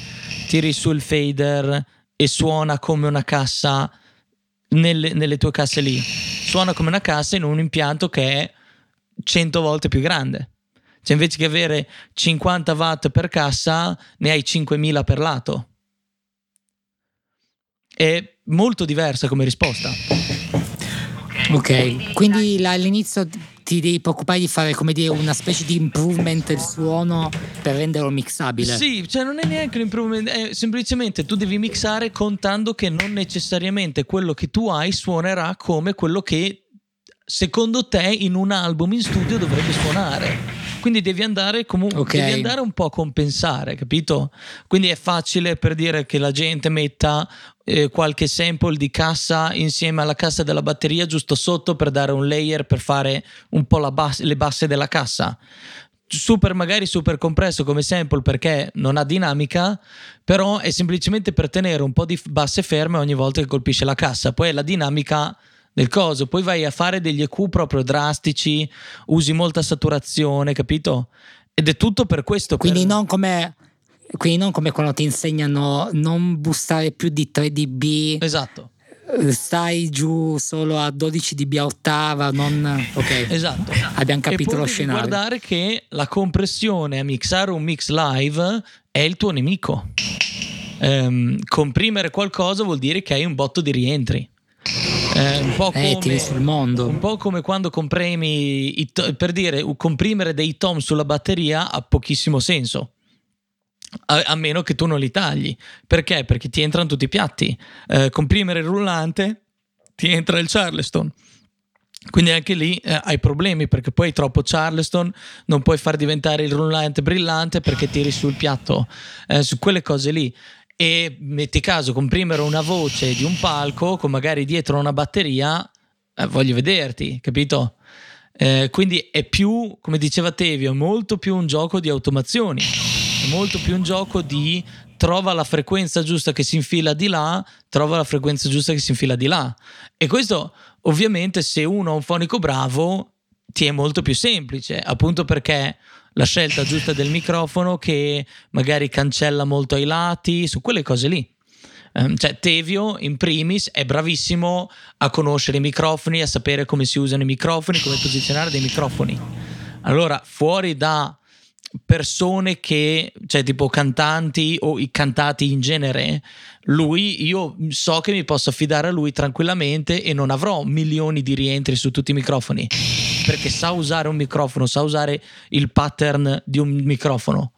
tiri su il fader e suona come una cassa nelle, nelle tue casse lì, suona come una cassa in un impianto che è cento volte più grande. Cioè invece che avere cinquanta watt per cassa ne hai cinquemila per lato. È molto diversa come risposta. Ok, quindi all'inizio ti devi preoccupare di fare, come dire, una specie di improvement del suono per renderlo mixabile. Sì, cioè non è neanche un improvement, è semplicemente tu devi mixare contando che non necessariamente quello che tu hai suonerà come quello che secondo te in un album in studio dovrebbe suonare. Quindi devi andare comunque, okay, devi andare un po' a compensare, capito? Quindi è facile per dire che la gente metta eh, qualche sample di cassa insieme alla cassa della batteria giusto sotto per dare un layer, per fare un po' la bas- le basse della cassa. Super, magari super compresso come sample perché non ha dinamica, però è semplicemente per tenere un po' di basse ferme ogni volta che colpisce la cassa. Poi la dinamica del coso, poi vai a fare degli E Q proprio drastici, usi molta saturazione, capito? Ed è tutto per questo. Quindi, per... Non come, quindi non come quando ti insegnano non boostare più di tre decibel. Esatto. Stai giù solo a dodici decibel a ottava, non... Ok, esatto. Abbiamo capito lo scenario. E guardare che la compressione a mixare un mix live è il tuo nemico. Ehm, comprimere qualcosa vuol dire che hai un botto di rientri. Eh, un, po come, eh, sul mondo. Un po' come quando comprimi i to- per dire comprimere dei tom sulla batteria ha pochissimo senso a-, a meno che tu non li tagli, perché? Perché ti entrano tutti i piatti, eh, comprimere il rullante ti entra il Charleston, quindi anche lì eh, hai problemi perché poi hai troppo Charleston, non puoi far diventare il rullante brillante perché tiri sul piatto, eh, su quelle cose lì. E metti caso comprimere una voce di un palco con magari dietro una batteria, eh, voglio vederti, capito? Eh, quindi è più, come diceva Tevio, molto più un gioco di automazioni, è molto più un gioco di trova la frequenza giusta che si infila di là, trova la frequenza giusta che si infila di là. E questo ovviamente se uno ha un fonico bravo ti è molto più semplice, appunto perché la scelta giusta del microfono che magari cancella molto ai lati, su quelle cose lì. Um, cioè Tevio in primis è bravissimo a conoscere i microfoni, a sapere come si usano i microfoni, come posizionare dei microfoni. Allora fuori da persone che, cioè tipo cantanti o i cantati in genere, lui, io so che mi posso affidare a lui tranquillamente e non avrò milioni di rientri su tutti i microfoni perché sa usare un microfono, sa usare il pattern di un microfono.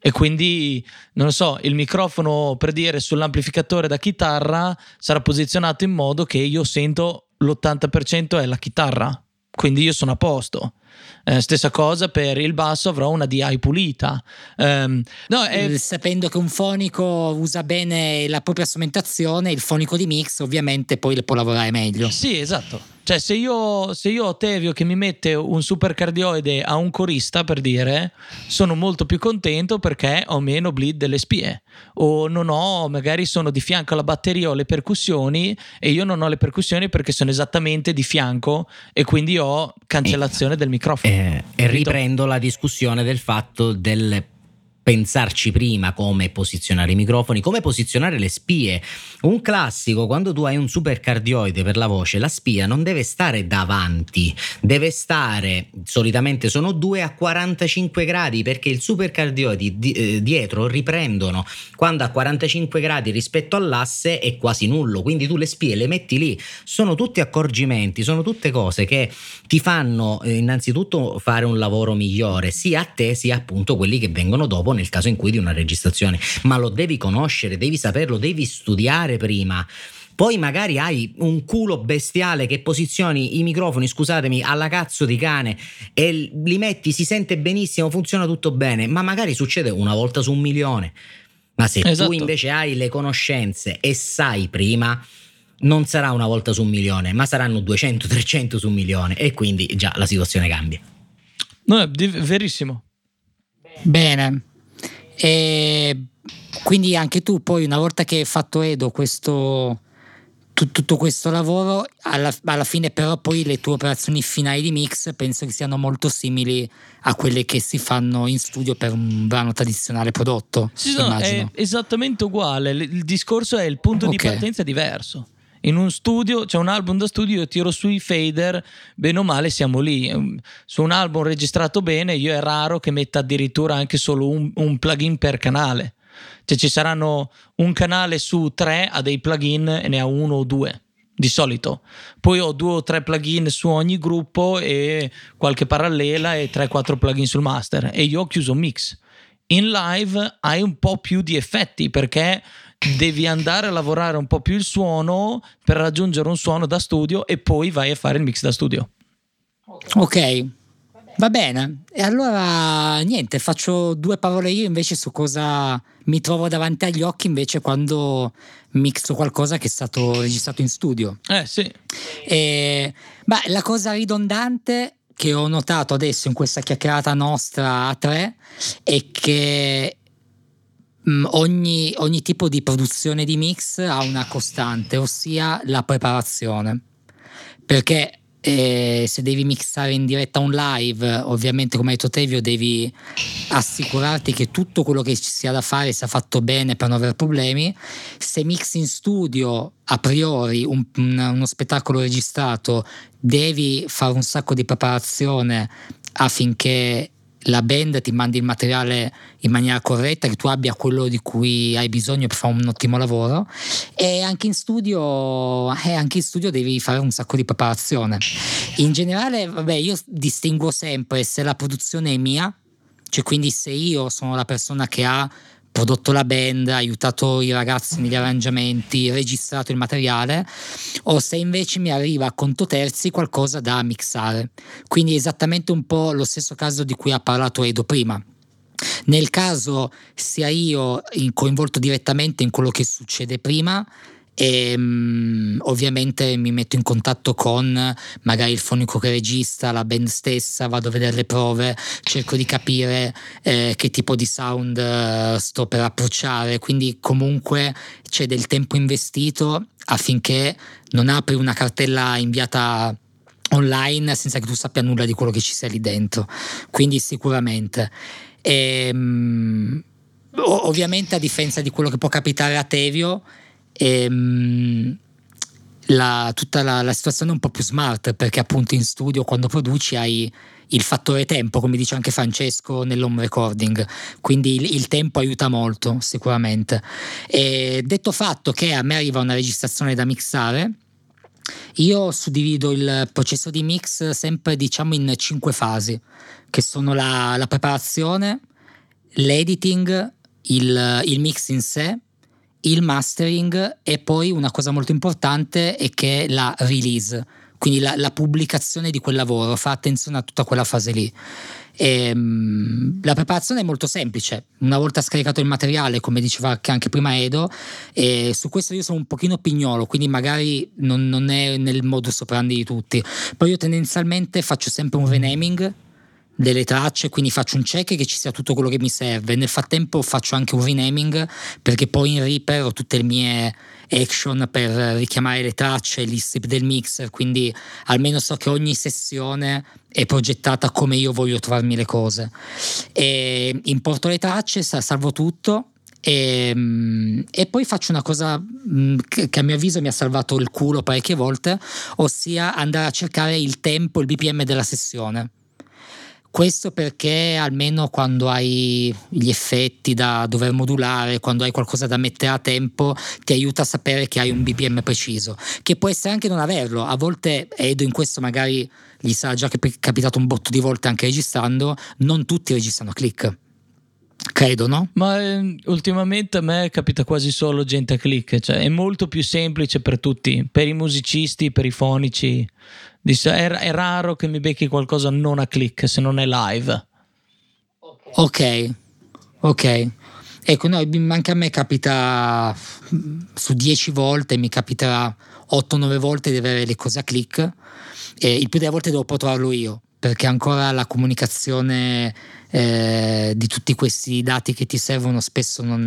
E quindi, non lo so, il microfono, per dire, sull'amplificatore da chitarra sarà posizionato in modo che io sento l'ottanta per cento è la chitarra, quindi io sono a posto. Eh, stessa cosa per il basso, avrò una D I pulita, um, no, è... sapendo che un fonico usa bene la propria strumentazione, il fonico di mix ovviamente poi le può lavorare meglio. Sì, esatto. Cioè se io, se io ho Tevio che mi mette un supercardioide a un corista, per dire, sono molto più contento perché ho meno bleed delle spie, o non ho, magari sono di fianco alla batteria o le percussioni e io non ho le percussioni perché sono esattamente di fianco e quindi ho cancellazione e... del microfono. Eh, e riprendo la discussione del fatto del pensarci prima come posizionare i microfoni, come posizionare le spie. Un classico, quando tu hai un supercardioide per la voce, la spia non deve stare davanti, deve stare, solitamente sono due a quarantacinque gradi, perché il supercardioide di, eh, dietro riprendono, quando a quarantacinque gradi rispetto all'asse è quasi nullo, quindi tu le spie le metti lì. Sono tutti accorgimenti, sono tutte cose che ti fanno eh, innanzitutto fare un lavoro migliore, sia a te sia appunto quelli che vengono dopo nel caso in cui di una registrazione, ma lo devi conoscere, devi saperlo, devi studiare prima. Poi magari hai un culo bestiale che posizioni i microfoni, scusatemi, alla cazzo di cane e li metti, si sente benissimo, funziona tutto bene, ma magari succede una volta su un milione. ma se esatto. tu invece hai le conoscenze e sai prima, non sarà una volta su un milione, ma saranno duecento trecento su un milione, e quindi già la situazione cambia. No, è verissimo. Bene. E quindi anche tu poi, una volta che hai fatto Edo questo, tutto questo lavoro, alla, alla fine però poi le tue operazioni finali di mix penso che siano molto simili a quelle che si fanno in studio per un brano tradizionale prodotto. Sì, no, è esattamente uguale, il discorso è il punto okay. di partenza è diverso. In un studio c'è cioè un album da studio, io tiro sui fader, bene o male siamo lì. Su un album registrato bene, io è raro che metta addirittura anche solo un, un plugin per canale, cioè ci saranno un canale su tre ha dei plugin e ne ha uno o due di solito, poi ho due o tre plugin su ogni gruppo e qualche parallela e tre quattro plugin sul master, e io ho chiuso un mix. In live hai un po' più di effetti perché devi andare a lavorare un po' più il suono per raggiungere un suono da studio e poi vai a fare il mix da studio. Ok, va bene. E allora niente, faccio due parole io invece su cosa mi trovo davanti agli occhi invece quando mixo qualcosa che è stato registrato in studio. Eh sì. E, beh, la cosa ridondante che ho notato adesso in questa chiacchierata nostra a tre è che Ogni, ogni tipo di produzione di mix ha una costante, ossia la preparazione, perché eh, se devi mixare in diretta un live, ovviamente come hai detto Tevio devi assicurarti che tutto quello che ci sia da fare sia fatto bene per non avere problemi. Se mixi in studio a priori un, uno spettacolo registrato, devi fare un sacco di preparazione affinché la band ti mandi il materiale in maniera corretta, che tu abbia quello di cui hai bisogno per fare un ottimo lavoro. E anche in studio eh, anche in studio devi fare un sacco di preparazione. In generale, vabbè, io distingo sempre se la produzione è mia, cioè quindi se io sono la persona che ha prodotto la band, aiutato i ragazzi negli arrangiamenti, registrato il materiale, o se invece mi arriva a conto terzi qualcosa da mixare. Quindi è esattamente un po' lo stesso caso di cui ha parlato Edo prima. Nel caso sia io coinvolto direttamente in quello che succede prima, e um, ovviamente mi metto in contatto con magari il fonico che regista, la band stessa, vado a vedere le prove, cerco di capire eh, che tipo di sound eh, sto per approcciare, quindi comunque c'è del tempo investito affinché non apri una cartella inviata online senza che tu sappia nulla di quello che ci sia lì dentro, quindi sicuramente e, um, ovviamente a differenza di quello che può capitare a Tevio, E, la, tutta la, la situazione è un po' più smart, perché appunto in studio quando produci hai il fattore tempo, come dice anche Francesco nell'home recording, quindi il, il tempo aiuta molto sicuramente. E detto fatto che a me arriva una registrazione da mixare, io suddivido il processo di mix sempre diciamo in cinque fasi, che sono la, la preparazione, l'editing, il, il mix in sé, il mastering e poi una cosa molto importante è che è la release, quindi la, la pubblicazione di quel lavoro. Fa attenzione a tutta quella fase lì. E, la preparazione è molto semplice, una volta scaricato il materiale, come diceva anche prima Edo, e su questo io sono un pochino pignolo, quindi magari non, non è nel modus operandi di tutti, poi io tendenzialmente faccio sempre un renaming delle tracce, quindi faccio un check che ci sia tutto quello che mi serve, nel frattempo faccio anche un renaming perché poi in Reaper ho tutte le mie action per richiamare le tracce, gli strip del mixer, quindi almeno so che ogni sessione è progettata come io voglio trovarmi le cose. E importo le tracce, salvo tutto e, e poi faccio una cosa che a mio avviso mi ha salvato il culo parecchie volte, ossia andare a cercare il tempo, il B P M della sessione. Questo perché almeno quando hai gli effetti da dover modulare, quando hai qualcosa da mettere a tempo, ti aiuta a sapere che hai un B P M preciso, che può essere anche non averlo. A volte Edo in questo magari gli sarà già capitato un botto di volte anche registrando, non tutti registrano click, credo, no? Ma eh, ultimamente a me capita quasi solo gente a click, cioè è molto più semplice per tutti, per i musicisti, per i fonici. È raro che mi becchi qualcosa non a click se non è live. Ok, ok. Ecco, no, anche a me capita, su dieci volte mi capiterà otto nove volte di avere le cose a click, e il più delle volte devo provarlo io, perché ancora la comunicazione eh, di tutti questi dati che ti servono spesso non,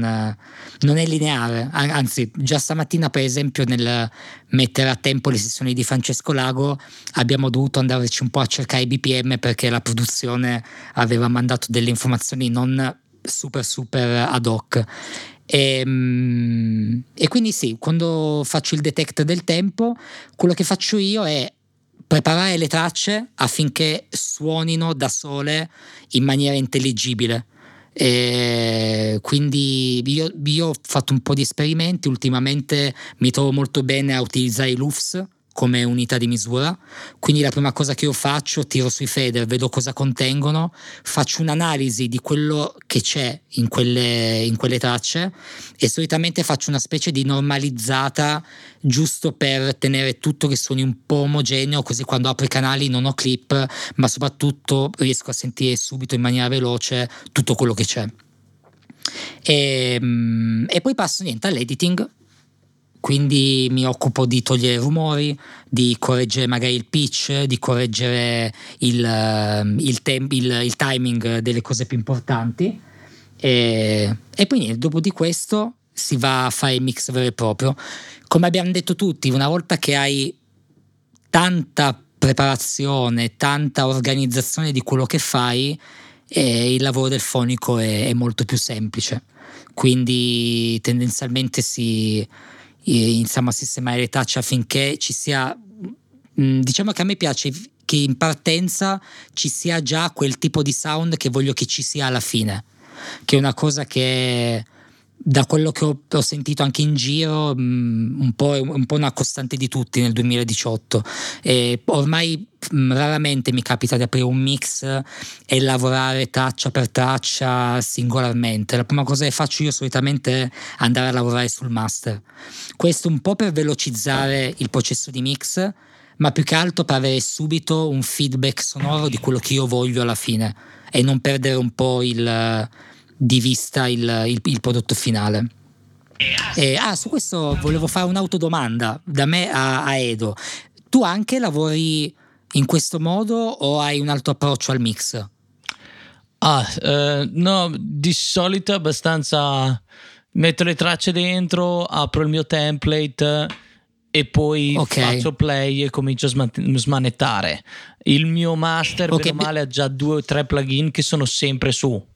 non è lineare. Anzi, già stamattina, per esempio, nel mettere a tempo le sessioni di Francesco Lago abbiamo dovuto andarci un po' a cercare i B P M, perché la produzione aveva mandato delle informazioni non super super ad hoc. E, e quindi sì, quando faccio il detect del tempo, quello che faccio io è preparare le tracce affinché suonino da sole in maniera intelligibile. E quindi io, io ho fatto un po' di esperimenti. Ultimamente mi trovo molto bene a utilizzare i L U F S come unità di misura, quindi la prima cosa che io faccio, tiro sui fader, vedo cosa contengono, faccio un'analisi di quello che c'è in quelle, in quelle tracce, e solitamente faccio una specie di normalizzata, giusto per tenere tutto che suoni un po' omogeneo, così quando apro i canali non ho clip, ma soprattutto riesco a sentire subito in maniera veloce tutto quello che c'è. E, e poi passo niente all'editing. Quindi mi occupo di togliere rumori, di correggere magari il pitch, di correggere il, il, tem- il, il timing delle cose più importanti, e, e poi niente, dopo di questo si va a fare il mix vero e proprio. Come abbiamo detto tutti, una volta che hai tanta preparazione, tanta organizzazione di quello che fai, eh, il lavoro del fonico è, è molto più semplice, quindi tendenzialmente si... iniziamo a sistemare le tracce affinché ci sia, diciamo che a me piace che in partenza ci sia già quel tipo di sound che voglio che ci sia alla fine, che è una cosa che da quello che ho, ho sentito anche in giro un po', è un po' una costante di tutti nel duemiladiciotto, e ormai raramente mi capita di aprire un mix e lavorare traccia per traccia singolarmente. La prima cosa che faccio io solitamente è andare a lavorare sul master, questo un po' per velocizzare il processo di mix, ma più che altro per avere subito un feedback sonoro di quello che io voglio alla fine, e non perdere un po' il... di vista il, il, il prodotto finale. E, ah, su questo volevo fare un'autodomanda da me a, a Edo. Tu anche lavori in questo modo o hai un altro approccio al mix? Ah, eh, no, di solito abbastanza metto le tracce dentro, apro il mio template e poi okay. faccio play e comincio a sman- smanettare. Il mio master, okay. bene o male, ha già due o tre plugin che sono sempre su.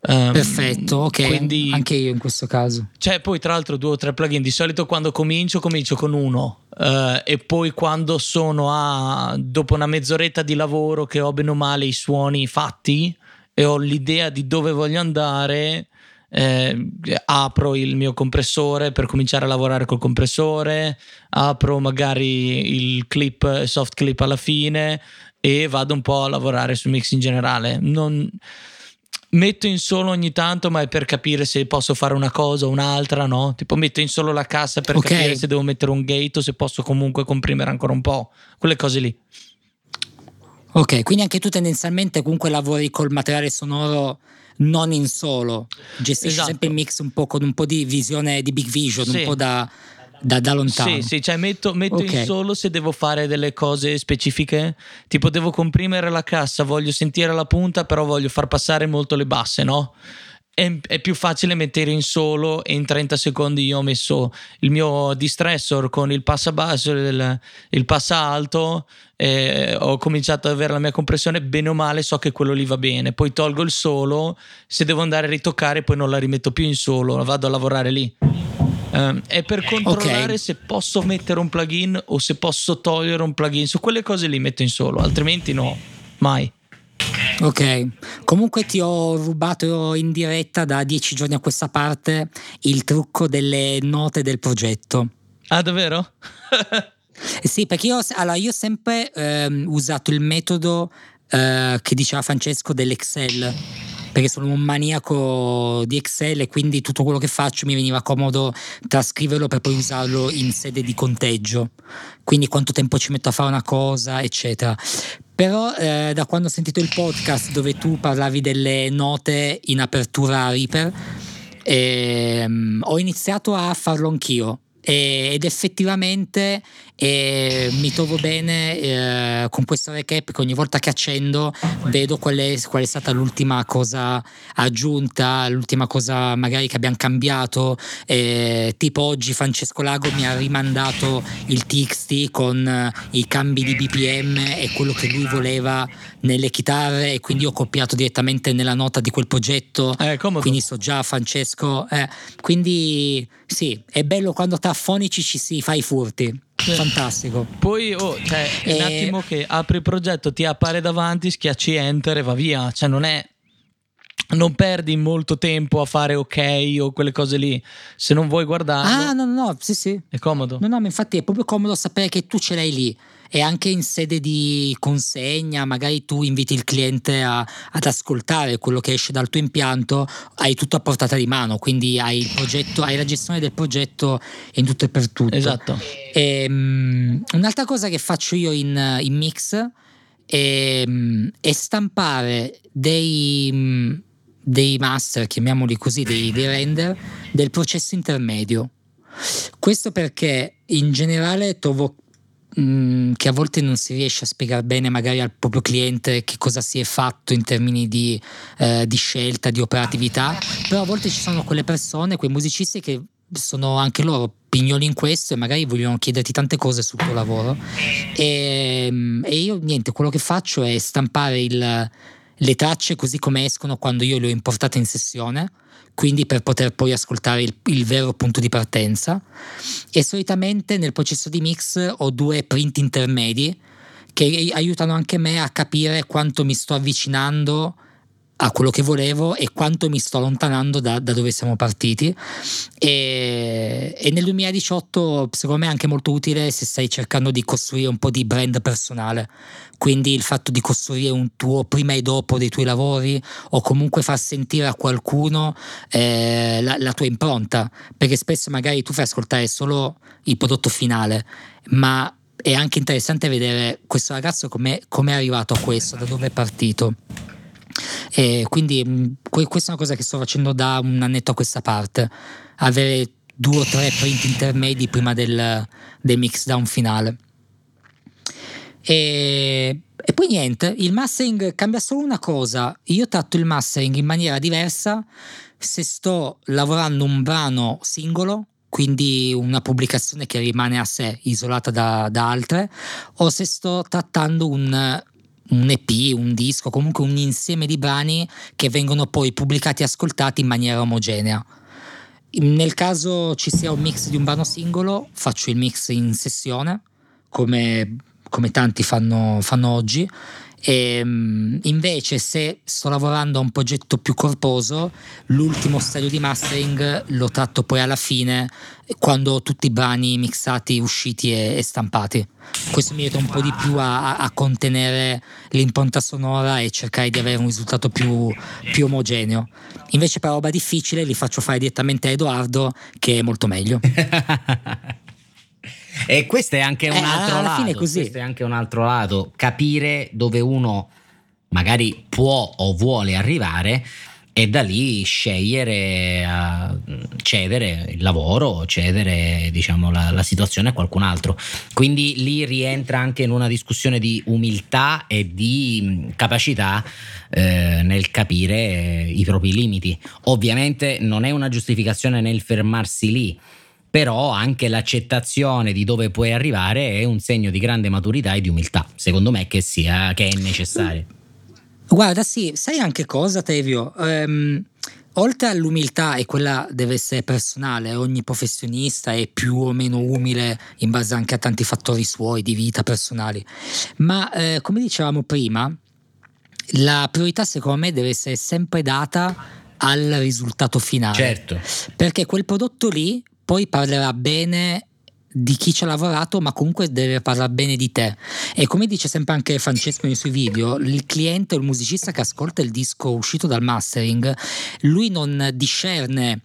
Um, perfetto, ok, quindi, anche io in questo caso. Cioè, poi tra l'altro due o tre plugin, di solito quando comincio comincio con uno uh, e poi quando sono a dopo una mezz'oretta di lavoro che ho bene o male i suoni fatti e ho l'idea di dove voglio andare, eh, apro il mio compressore per cominciare a lavorare col compressore, apro magari il clip, soft clip alla fine, e vado un po' a lavorare sul mix in generale. Non metto in solo ogni tanto, ma è per capire se posso fare una cosa o un'altra, no? Tipo metto in solo la cassa per okay. capire se devo mettere un gate o se posso comunque comprimere ancora un po', quelle cose lì. Ok, quindi anche tu tendenzialmente comunque lavori col materiale sonoro non in solo, gestisci esatto. sempre il mix un po' con un po' di visione, di big vision, sì. un po' da, da, da lontano. Sì, sì, cioè metto, metto okay. in solo se devo fare delle cose specifiche, tipo devo comprimere la cassa, voglio sentire la punta però voglio far passare molto le basse, no? È, è più facile mettere in solo, e in trenta secondi io ho messo il mio distressor con il passa basso, il, il passa alto, eh, ho cominciato ad avere la mia compressione, bene o male so che quello lì va bene, poi tolgo il solo, se devo andare a ritoccare poi non la rimetto più in solo, vado a lavorare lì. Um, è per controllare okay. se posso mettere un plugin o se posso togliere un plugin, su quelle cose li metto in solo, altrimenti no, mai. Ok, comunque ti ho rubato in diretta da dieci giorni a questa parte il trucco delle note del progetto. Ah, davvero? Sì, perché io, allora, io ho sempre ehm, usato il metodo eh, che diceva Francesco dell'Excel, perché sono un maniaco di Excel, e quindi tutto quello che faccio mi veniva comodo trascriverlo per poi usarlo in sede di conteggio, quindi quanto tempo ci metto a fare una cosa eccetera. Però eh, da quando ho sentito il podcast dove tu parlavi delle note in apertura Reaper, e, um, ho iniziato a farlo anch'io e, ed effettivamente e, mi trovo bene eh, con questa recap, che ogni volta che accendo vedo qual è, qual è stata l'ultima cosa aggiunta, l'ultima cosa magari che abbiamo cambiato, eh, tipo oggi Francesco Lago mi ha rimandato il T X T con i cambi di B P M e quello che lui voleva nelle chitarre, e quindi ho copiato direttamente nella nota di quel progetto, eh, quindi so già Francesco, eh, quindi sì, è bello quando tra fonici ci si fa i furti. Fantastico. Poi oh, cioè, è un attimo che apri il progetto, ti appare davanti, schiacci enter e va via. Cioè non è, non perdi molto tempo a fare ok o quelle cose lì, se non vuoi guardarlo. Ah no no no, sì sì, è comodo. No no, ma infatti è proprio comodo sapere che tu ce l'hai lì, e anche in sede di consegna magari tu inviti il cliente a, ad ascoltare quello che esce dal tuo impianto, hai tutto a portata di mano, quindi hai il progetto, hai la gestione del progetto in tutto e per tutto. Esatto. E, um, un'altra cosa che faccio io in, in mix è, è stampare dei dei master, chiamiamoli così, dei, dei render del processo intermedio. Questo perché in generale trovo mh, che a volte non si riesce a spiegare bene magari al proprio cliente che cosa si è fatto in termini di, eh, di scelta, di operatività, però a volte ci sono quelle persone, quei musicisti che sono anche loro pignoli in questo e magari vogliono chiederti tante cose sul tuo lavoro, e, e io niente, quello che faccio è stampare il le tracce così come escono quando io le ho importate in sessione, quindi per poter poi ascoltare il, il vero punto di partenza, e solitamente nel processo di mix ho due print intermedi che aiutano anche me a capire quanto mi sto avvicinando a quello che volevo e quanto mi sto allontanando da, da dove siamo partiti, e, e nel duemiladiciotto secondo me è anche molto utile se stai cercando di costruire un po' di brand personale, quindi il fatto di costruire un tuo prima e dopo dei tuoi lavori, o comunque far sentire a qualcuno eh, la, la tua impronta, perché spesso magari tu fai ascoltare solo il prodotto finale, ma è anche interessante vedere questo ragazzo come è arrivato a questo, da dove è partito. E quindi questa è una cosa che sto facendo da un annetto a questa parte, avere due o tre print intermedi prima del, del mix down finale. E, e poi niente, il mastering cambia solo una cosa: io tratto il mastering in maniera diversa se sto lavorando un brano singolo, quindi una pubblicazione che rimane a sé, isolata da, da altre, o se sto trattando un un E P, un disco, comunque un insieme di brani che vengono poi pubblicati e ascoltati in maniera omogenea. Nel caso ci sia un mix di un brano singolo, faccio il mix in sessione, come, come tanti fanno, fanno oggi, e invece se sto lavorando a un progetto più corposo, l'ultimo stadio di mastering lo tratto poi alla fine, quando ho tutti i brani mixati, usciti e, e stampati. Questo mi aiuta un po' di più a, a contenere l'impronta sonora e cercare di avere un risultato più, più omogeneo. Invece per roba difficile li faccio fare direttamente a Edoardo, che è molto meglio. E questo è anche un eh, altro lato, questo è anche un altro lato, capire dove uno magari può o vuole arrivare e da lì scegliere, uh, cedere il lavoro, cedere diciamo la, la situazione a qualcun altro. Quindi lì rientra anche in una discussione di umiltà e di capacità eh, nel capire i propri limiti. Ovviamente non è una giustificazione nel fermarsi lì, però anche l'accettazione di dove puoi arrivare è un segno di grande maturità e di umiltà, secondo me, che sia, che è necessario. Guarda, sì, sai anche cosa, Tevio? Um, oltre all'umiltà, e quella deve essere personale, ogni professionista è più o meno umile in base anche a tanti fattori suoi di vita personali, ma eh, come dicevamo prima, la priorità secondo me deve essere sempre data al risultato finale. Certo. Perché quel prodotto lì poi parlerà bene di chi ci ha lavorato, ma comunque deve parlare bene di te. E come dice sempre anche Francesco nei suoi video, il cliente o il musicista che ascolta il disco uscito dal mastering, lui non discerne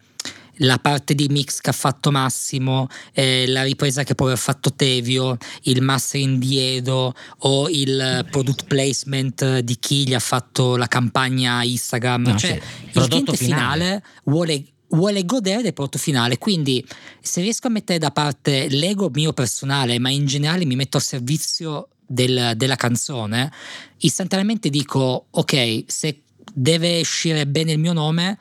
la parte di mix che ha fatto Massimo, eh, la ripresa che può aver fatto Tevio, il mastering di Edo o il product placement di chi gli ha fatto la campagna Instagram. No, cioè, cioè il prodotto cliente finale, finale vuole vuole godere del prodotto finale. Quindi se riesco a mettere da parte l'ego mio personale, ma in generale mi metto al servizio del, della canzone, istantaneamente dico ok, se deve uscire bene il mio nome,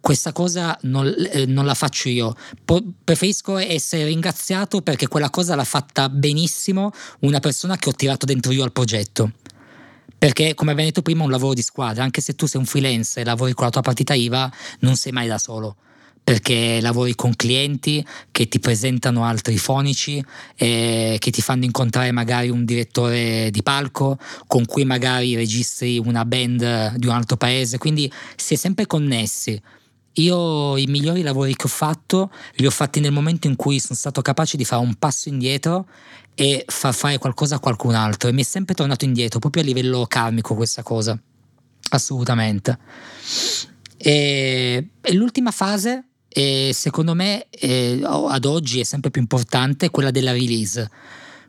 questa cosa non, eh, non la faccio io. Po- preferisco essere ringraziato perché quella cosa l'ha fatta benissimo una persona che ho tirato dentro io al progetto. Perché, come abbiamo detto prima, è un lavoro di squadra. Anche se tu sei un freelance e lavori con la tua partita I V A, non sei mai da solo. Perché lavori con clienti che ti presentano altri fonici, eh, che ti fanno incontrare magari un direttore di palco, con cui magari registri una band di un altro paese. Quindi sei sempre connessi. Io i migliori lavori che ho fatto li ho fatti nel momento in cui sono stato capace di fare un passo indietro e far fare qualcosa a qualcun altro, e mi è sempre tornato indietro, proprio a livello karmico questa cosa, assolutamente. E, e l'ultima fase, e secondo me è, ad oggi è sempre più importante, quella della release.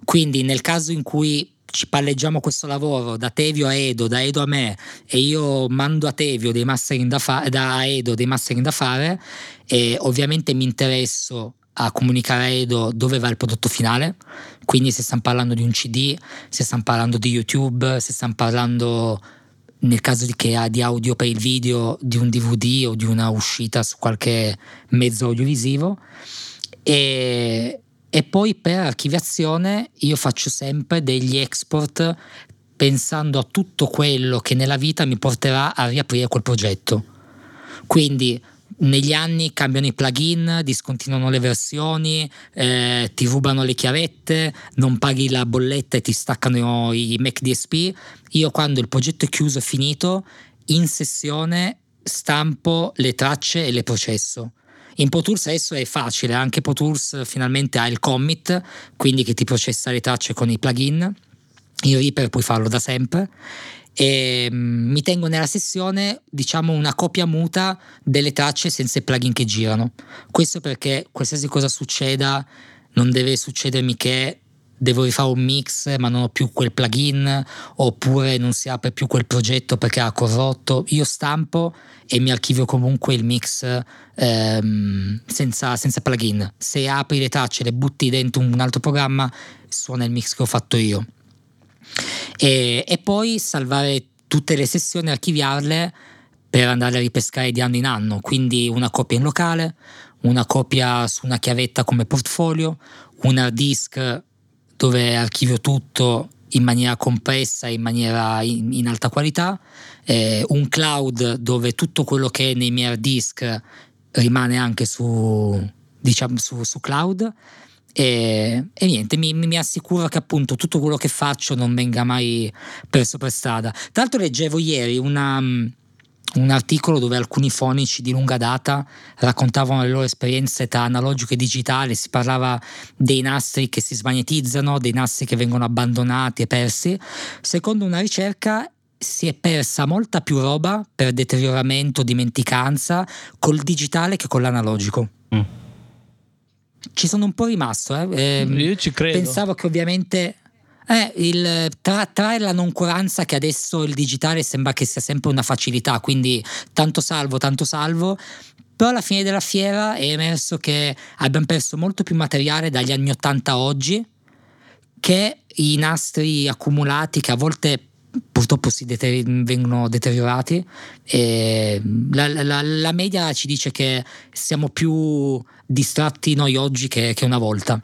Quindi nel caso in cui ci palleggiamo questo lavoro da Tevio a Edo, da Edo a me, e io mando a Tevio dei mastering da fare, da Edo dei mastering da fare, e ovviamente mi interesso a comunicare a Edo dove va il prodotto finale. Quindi se stiamo parlando di un C D, se stiamo parlando di YouTube, se stiamo parlando, nel caso di che ha di audio per il video, di un D V D o di una uscita su qualche mezzo audiovisivo. E E poi per archiviazione io faccio sempre degli export pensando a tutto quello che nella vita mi porterà a riaprire quel progetto. Quindi negli anni cambiano i plugin, discontinuano le versioni, eh, ti rubano le chiavette, non paghi la bolletta e ti staccano i Mac D S P. Io, quando il progetto è chiuso e finito, in sessione stampo le tracce e le processo. In Pro Tools adesso è facile, anche Pro Tools finalmente ha il commit, quindi che ti processa le tracce con i plugin. In Reaper puoi farlo da sempre. E mi tengo nella sessione, diciamo, una copia muta delle tracce senza i plugin che girano. Questo perché qualsiasi cosa succeda, non deve succedermi che devo rifare un mix ma non ho più quel plugin, oppure non si apre più quel progetto perché ha corrotto. Io stampo e mi archivio comunque il mix ehm, senza, senza plugin. Se apri le tracce, le butti dentro un altro programma, suona il mix che ho fatto io. E, e poi salvare tutte le sessioni, archiviarle per andare a ripescare di anno in anno. Quindi una copia in locale, una copia su una chiavetta come portfolio, un hard disk dove archivio tutto in maniera compressa, in maniera in, in alta qualità, eh, un cloud dove tutto quello che è nei miei hard disk rimane anche su, diciamo, su, su cloud, e, e niente, mi, mi assicuro che appunto tutto quello che faccio non venga mai perso per strada. Tra l'altro leggevo ieri una, un articolo dove alcuni fonici di lunga data raccontavano le loro esperienze tra analogico e digitale. Si parlava dei nastri che si smagnetizzano, dei nastri che vengono abbandonati e persi. Secondo una ricerca si è persa molta più roba per deterioramento, dimenticanza col digitale che con l'analogico. Mm. Ci sono un po' rimasto, eh. Eh, io ci credo. Pensavo che ovviamente Eh, il, tra, tra la noncuranza che adesso il digitale sembra che sia sempre una facilità, quindi tanto salvo, tanto salvo, però alla fine della fiera è emerso che abbiamo perso molto più materiale dagli anni ottanta a oggi, che i nastri accumulati che a volte purtroppo si deteri- vengono deteriorati. E la, la, la media ci dice che siamo più distratti noi oggi che, che una volta.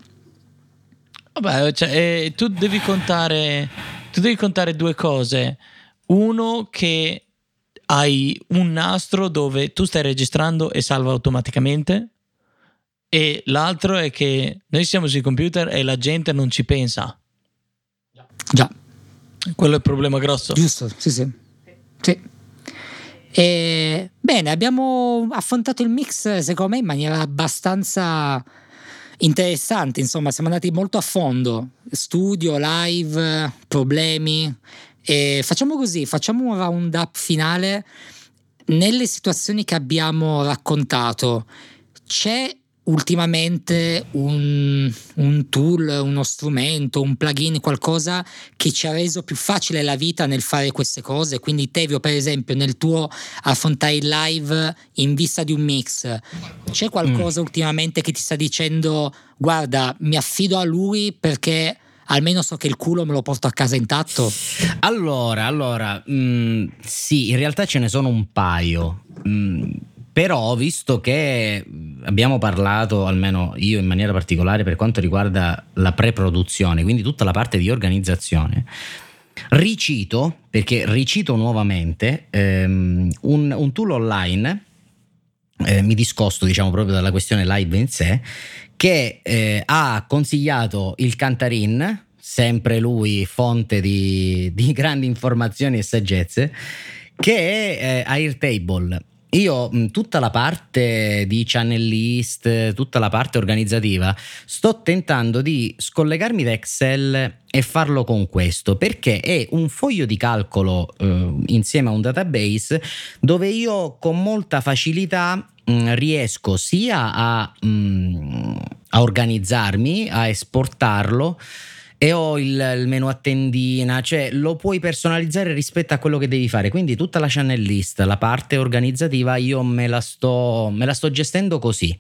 Vabbè, cioè, eh, tu devi contare tu devi contare due cose. Uno, che hai un nastro dove tu stai registrando e salva automaticamente, e l'altro è che noi siamo sui computer e la gente non ci pensa. Già. Quello è il problema grosso. Giusto, sì, sì. Sì. E, bene, abbiamo affrontato il mix, secondo me, in maniera abbastanza interessante, insomma, siamo andati molto a fondo. Studio, live, problemi. E facciamo così, facciamo un round up finale. Nelle situazioni che abbiamo raccontato, c'è ultimamente un, un tool, uno strumento, un plugin, qualcosa che ci ha reso più facile la vita nel fare queste cose. Quindi Tevio, per esempio, nel tuo affrontare il live in vista di un mix, c'è qualcosa mm. ultimamente che ti sta dicendo guarda, mi affido a lui perché almeno so che il culo me lo porto a casa intatto? Allora, allora mh, sì, in realtà ce ne sono un paio, mh, però visto che abbiamo parlato, almeno io in maniera particolare, per quanto riguarda la pre-produzione, quindi tutta la parte di organizzazione, ricito, perché ricito nuovamente ehm, un, un tool online, eh, mi discosto diciamo proprio dalla questione live in sé, che eh, ha consigliato il Cantarin, sempre lui fonte di, di grandi informazioni e saggezze, che è eh, Airtable. Io tutta la parte di channel list, tutta la parte organizzativa, sto tentando di scollegarmi da Excel e farlo con questo, perché è un foglio di calcolo eh, insieme a un database dove io con molta facilità mh, riesco sia a, mh, a organizzarmi, a esportarlo, e ho il, il menu a tendina, cioè lo puoi personalizzare rispetto a quello che devi fare. Quindi tutta la channel list, la parte organizzativa, io me la sto, me la sto gestendo così.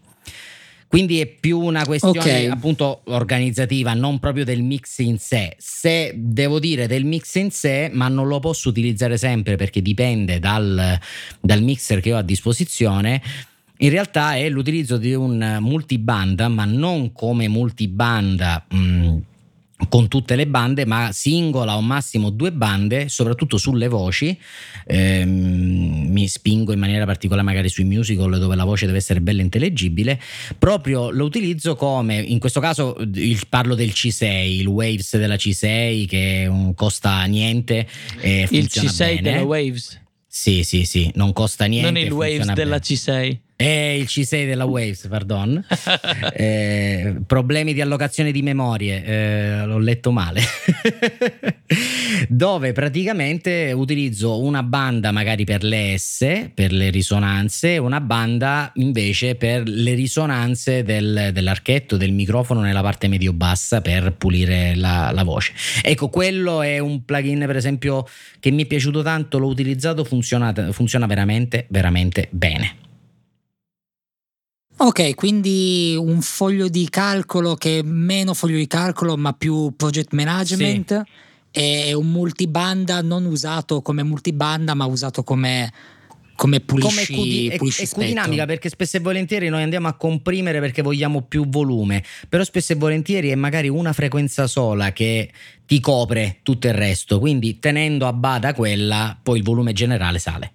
Quindi è più una questione okay. appunto organizzativa, non proprio del mix in sé. Se devo dire del mix in sé, ma non lo posso utilizzare sempre perché dipende dal, dal mixer che ho a disposizione. In realtà è l'utilizzo di un multibanda, ma non come multibanda mh, con tutte le bande, ma singola o massimo due bande, soprattutto sulle voci. Eh, mi spingo in maniera particolare magari sui musical, dove la voce deve essere bella e intelligibile. Proprio lo utilizzo come, in questo caso il, parlo del C sei, il Waves della C sei, che un, costa niente e funziona bene. Il C sei bene. Della Waves? Sì, sì, sì, non costa niente. Non il Waves della C sei. Eh, il C sei della Waves, pardon. Eh, problemi di allocazione di memorie, eh, l'ho letto male. Dove praticamente utilizzo una banda magari per le S, per le risonanze, una banda invece per le risonanze del, dell'archetto, del microfono nella parte medio-bassa, per pulire la, la voce. Ecco, quello è un plugin per esempio che mi è piaciuto tanto, l'ho utilizzato, funziona, funziona veramente, veramente bene. Ok, quindi un foglio di calcolo che è meno foglio di calcolo ma più project management, sì. E un multibanda non usato come multibanda ma usato come, come pulisci, come Q D, pulisci è, è Q dinamica, perché spesso e volentieri noi andiamo a comprimere perché vogliamo più volume, però spesso e volentieri è magari una frequenza sola che ti copre tutto il resto, quindi tenendo a bada quella poi il volume generale sale.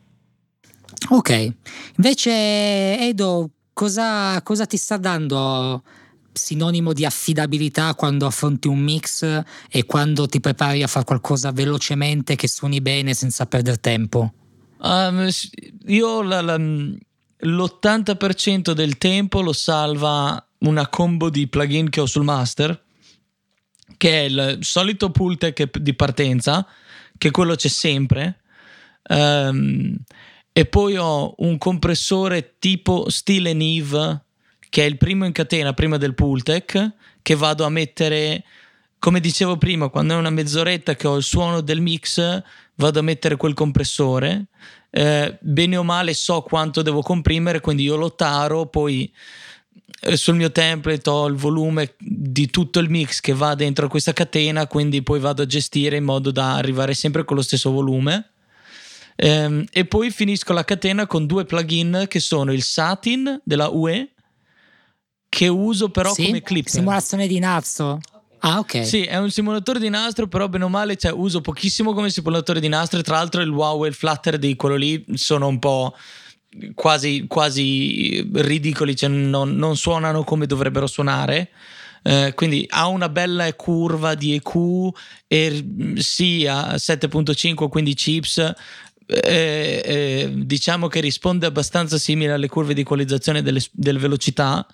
Ok, invece Edo, Cosa, cosa ti sta dando sinonimo di affidabilità quando affronti un mix e quando ti prepari a fare qualcosa velocemente che suoni bene senza perdere tempo? Um, io la, la, l'ottanta per cento del tempo lo salva una combo di plugin che ho sul master, che è il solito Pultec di partenza, che quello c'è sempre. Um, E poi ho un compressore tipo stile Neve, che è il primo in catena prima del Pultec, che vado a mettere, come dicevo prima, quando è una mezz'oretta che ho il suono del mix, vado a mettere quel compressore. Eh, bene o male so quanto devo comprimere, quindi io lo taro, poi sul mio template ho il volume di tutto il mix che va dentro questa catena, quindi poi vado a gestire in modo da arrivare sempre con lo stesso volume. E poi finisco la catena con due plugin che sono il Satin della U E, che uso però sì? come clip. Simulazione di nastro. Ah, ok. Sì, è un simulatore di nastro, però bene o male, cioè, uso pochissimo come simulatore di nastro. Tra l'altro il wow e il flutter di quello lì sono un po' quasi, quasi ridicoli, cioè non, non suonano come dovrebbero suonare. Eh, quindi ha una bella curva di E Q e sì, a sette virgola cinque, quindi chips. Eh, eh, diciamo che risponde abbastanza simile alle curve di equalizzazione delle, delle velocità,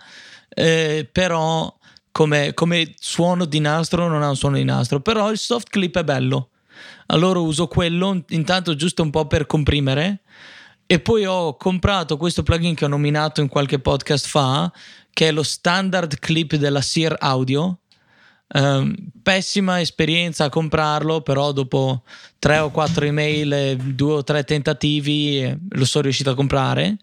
eh, però come, come suono di nastro non ha un suono di nastro, però il soft clip è bello, allora uso quello intanto giusto un po' per comprimere, E poi ho comprato questo plugin che ho nominato in qualche podcast fa, che è lo standard clip della Seer Audio. Um, pessima esperienza a comprarlo, però dopo tre o quattro email, due o tre tentativi lo sono riuscito a comprare.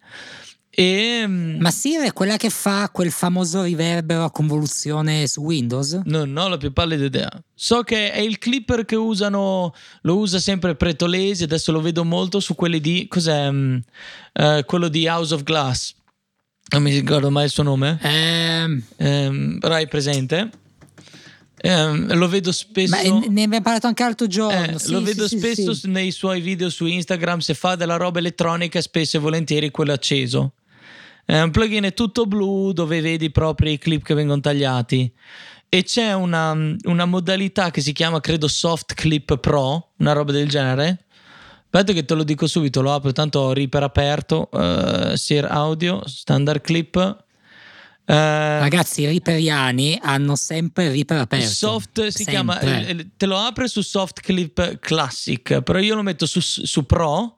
E, ma Siri è quella che fa quel famoso riverbero a convoluzione su Windows? No, non ho la più pallida idea. So che è il clipper che usano, lo usa sempre Pretolesi, adesso lo vedo molto su quelli di, cos'è, um, uh, quello di House of Glass, non mi ricordo mai il suo nome, um, um, Rai presente. Eh, lo vedo spesso. Ma ne abbiamo parlato anche l'altro giorno. Eh, sì, lo vedo sì, spesso sì, nei suoi video su Instagram. Se fa della roba elettronica, spesso e volentieri quello acceso. È un plugin è tutto blu dove vedi proprio i clip che vengono tagliati. E c'è una, una modalità che si chiama, credo, Soft Clip Pro, una roba del genere. Aspetta che te lo dico subito. Lo apro, tanto ho Reaper aperto. Uh, Seer Audio, Standard Clip. Uh, Ragazzi, i Iperiani hanno sempre Reaper aperto. Soft si sempre. Chiama, te lo apre su Soft Clip Classic, però io lo metto su, su Pro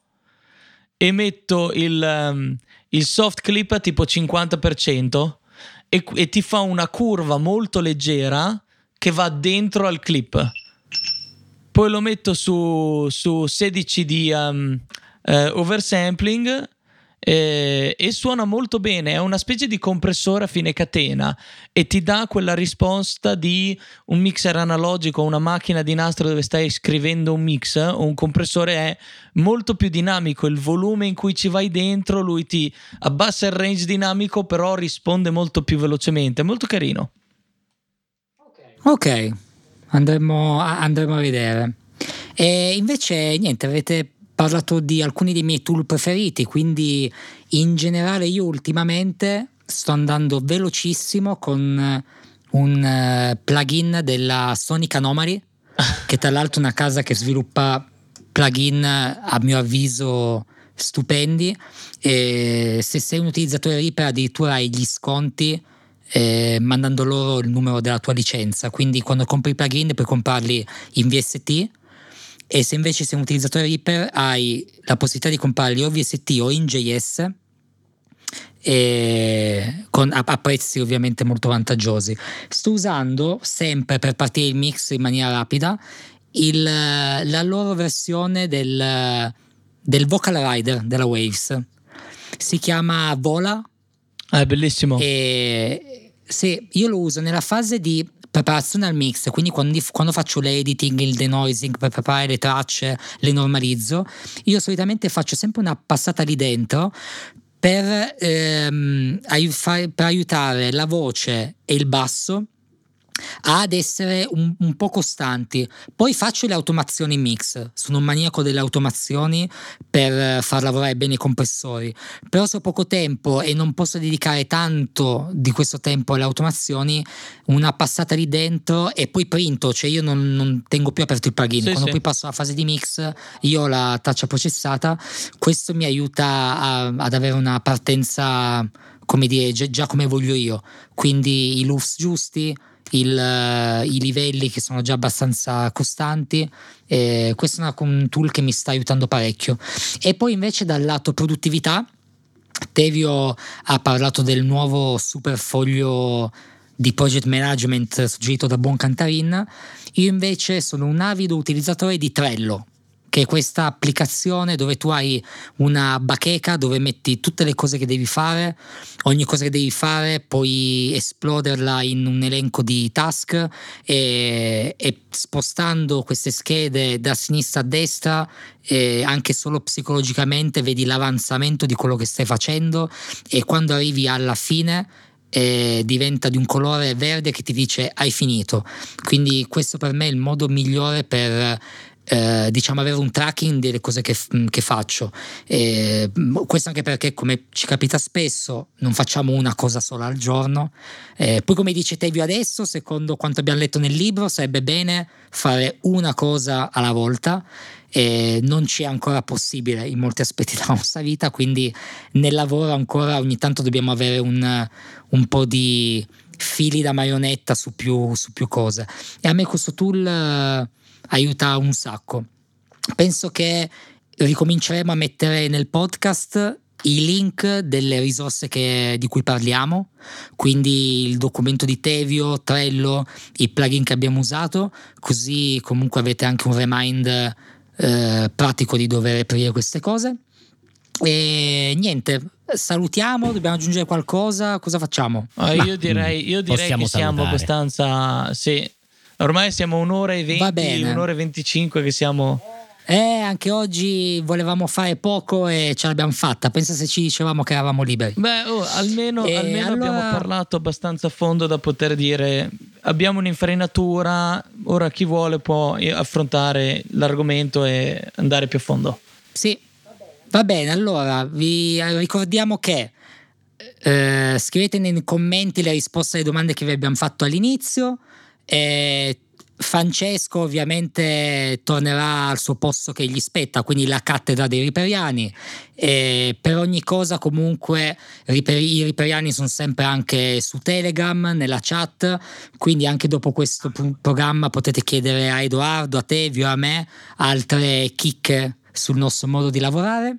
e metto il, um, il Soft Clip a tipo cinquanta per cento e, e ti fa una curva molto leggera che va dentro al clip. Poi lo metto su, su sedici di um, uh, oversampling. Eh, e suona molto bene, è una specie di compressore a fine catena e ti dà quella risposta di un mixer analogico, una macchina di nastro dove stai scrivendo un mix o un compressore. È molto più dinamico il volume in cui ci vai dentro, lui ti abbassa il range dinamico, però risponde molto più velocemente, è molto carino. Ok, andremo a, andremo a vedere. E invece niente, avete parlato di alcuni dei miei tool preferiti, quindi in generale io ultimamente sto andando velocissimo con un plugin della Sonic Anomaly, che tra l'altro è una casa che sviluppa plugin a mio avviso stupendi, e se sei un utilizzatore Reaper addirittura hai gli sconti eh, mandando loro il numero della tua licenza, quindi quando compri i plugin puoi comprarli in V S T. E se invece sei un utilizzatore Reaper hai la possibilità di comprarli o V S T o in J S e con, a, a prezzi ovviamente molto vantaggiosi. Sto usando sempre per partire il mix in maniera rapida il, la loro versione del, del Vocal Rider della Waves, si chiama Vola. Ah, è bellissimo. E sì, io lo uso nella fase di preparazione al mix, quindi quando, quando faccio l'editing, il denoising per preparare le tracce, le normalizzo, io solitamente faccio sempre una passata lì dentro per, ehm, aiutare, per aiutare la voce e il basso ad essere un, un po' costanti. Poi faccio le automazioni in mix, sono un maniaco delle automazioni per far lavorare bene i compressori, però se ho poco tempo e non posso dedicare tanto di questo tempo alle automazioni, una passata lì dentro e poi printo, cioè io non, non tengo più aperto il plugin, sì, quando sì. Poi passo alla fase di mix io ho la traccia processata, questo mi aiuta a, ad avere una partenza, come dire, già come voglio io, quindi i loops giusti, Il, i livelli che sono già abbastanza costanti. Eh, questo è un tool che mi sta aiutando parecchio. E poi invece dal lato produttività Tevio ha parlato del nuovo super foglio di project management suggerito da buon Cantarin. Io invece sono un avido utilizzatore di Trello, che è questa applicazione dove tu hai una bacheca dove metti tutte le cose che devi fare, ogni cosa che devi fare puoi esploderla in un elenco di task e, e spostando queste schede da sinistra a destra, e anche solo psicologicamente vedi l'avanzamento di quello che stai facendo, e quando arrivi alla fine e diventa di un colore verde che ti dice hai finito. Quindi questo per me è il modo migliore per Eh, diciamo avere un tracking delle cose che, che faccio, eh, questo anche perché, come ci capita spesso, non facciamo una cosa sola al giorno, eh, poi come dice Tevio adesso, secondo quanto abbiamo letto nel libro, sarebbe bene fare una cosa alla volta, eh, non ci è ancora possibile in molti aspetti della nostra vita, quindi nel lavoro ancora ogni tanto dobbiamo avere un, un po' di fili da marionetta su più, su più cose, e a me questo tool eh, aiuta un sacco. Penso che ricominceremo a mettere nel podcast i link delle risorse che, di cui parliamo, quindi il documento di Tevio, Trello, i plugin che abbiamo usato, così comunque avete anche un remind eh, pratico di dove reperire queste cose. E niente, salutiamo, dobbiamo aggiungere qualcosa, cosa facciamo? Ah, io direi, io direi che siamo salutare. abbastanza, sì, ormai siamo un'ora e venti, un'ora e venticinque che siamo... Eh, anche oggi volevamo fare poco e ce l'abbiamo fatta. Pensa se ci dicevamo che eravamo liberi. Beh, oh, almeno, almeno allora... abbiamo parlato abbastanza a fondo da poter dire abbiamo un'infarinatura, ora chi vuole può affrontare l'argomento e andare più a fondo. Sì, va bene, allora vi ricordiamo che eh, scrivete nei commenti le risposte alle domande che vi abbiamo fatto all'inizio. eh, Francesco ovviamente tornerà al suo posto che gli spetta, quindi la cattedra dei Riperiani, e per ogni cosa comunque i Riperiani sono sempre anche su Telegram, nella chat, quindi anche dopo questo programma potete chiedere a Edoardo, a Tevio, a me altre chicche sul nostro modo di lavorare.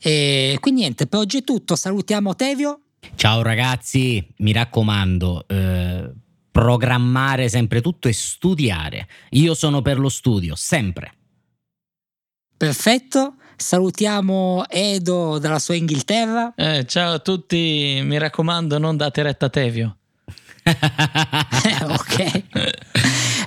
E quindi niente, per oggi è tutto, salutiamo Tevio. Ciao ragazzi, mi raccomando, eh... programmare sempre tutto e studiare. Io sono per lo studio, sempre. Perfetto, salutiamo Edo dalla sua Inghilterra. Eh, ciao a tutti, mi raccomando non date retta a Tevio. Ok,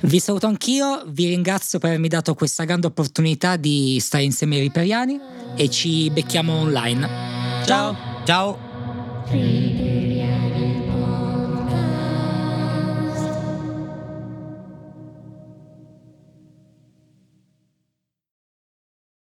vi saluto anch'io, vi ringrazio per avermi dato questa grande opportunità di stare insieme ai Riperiani e ci becchiamo online. Ciao. Ciao.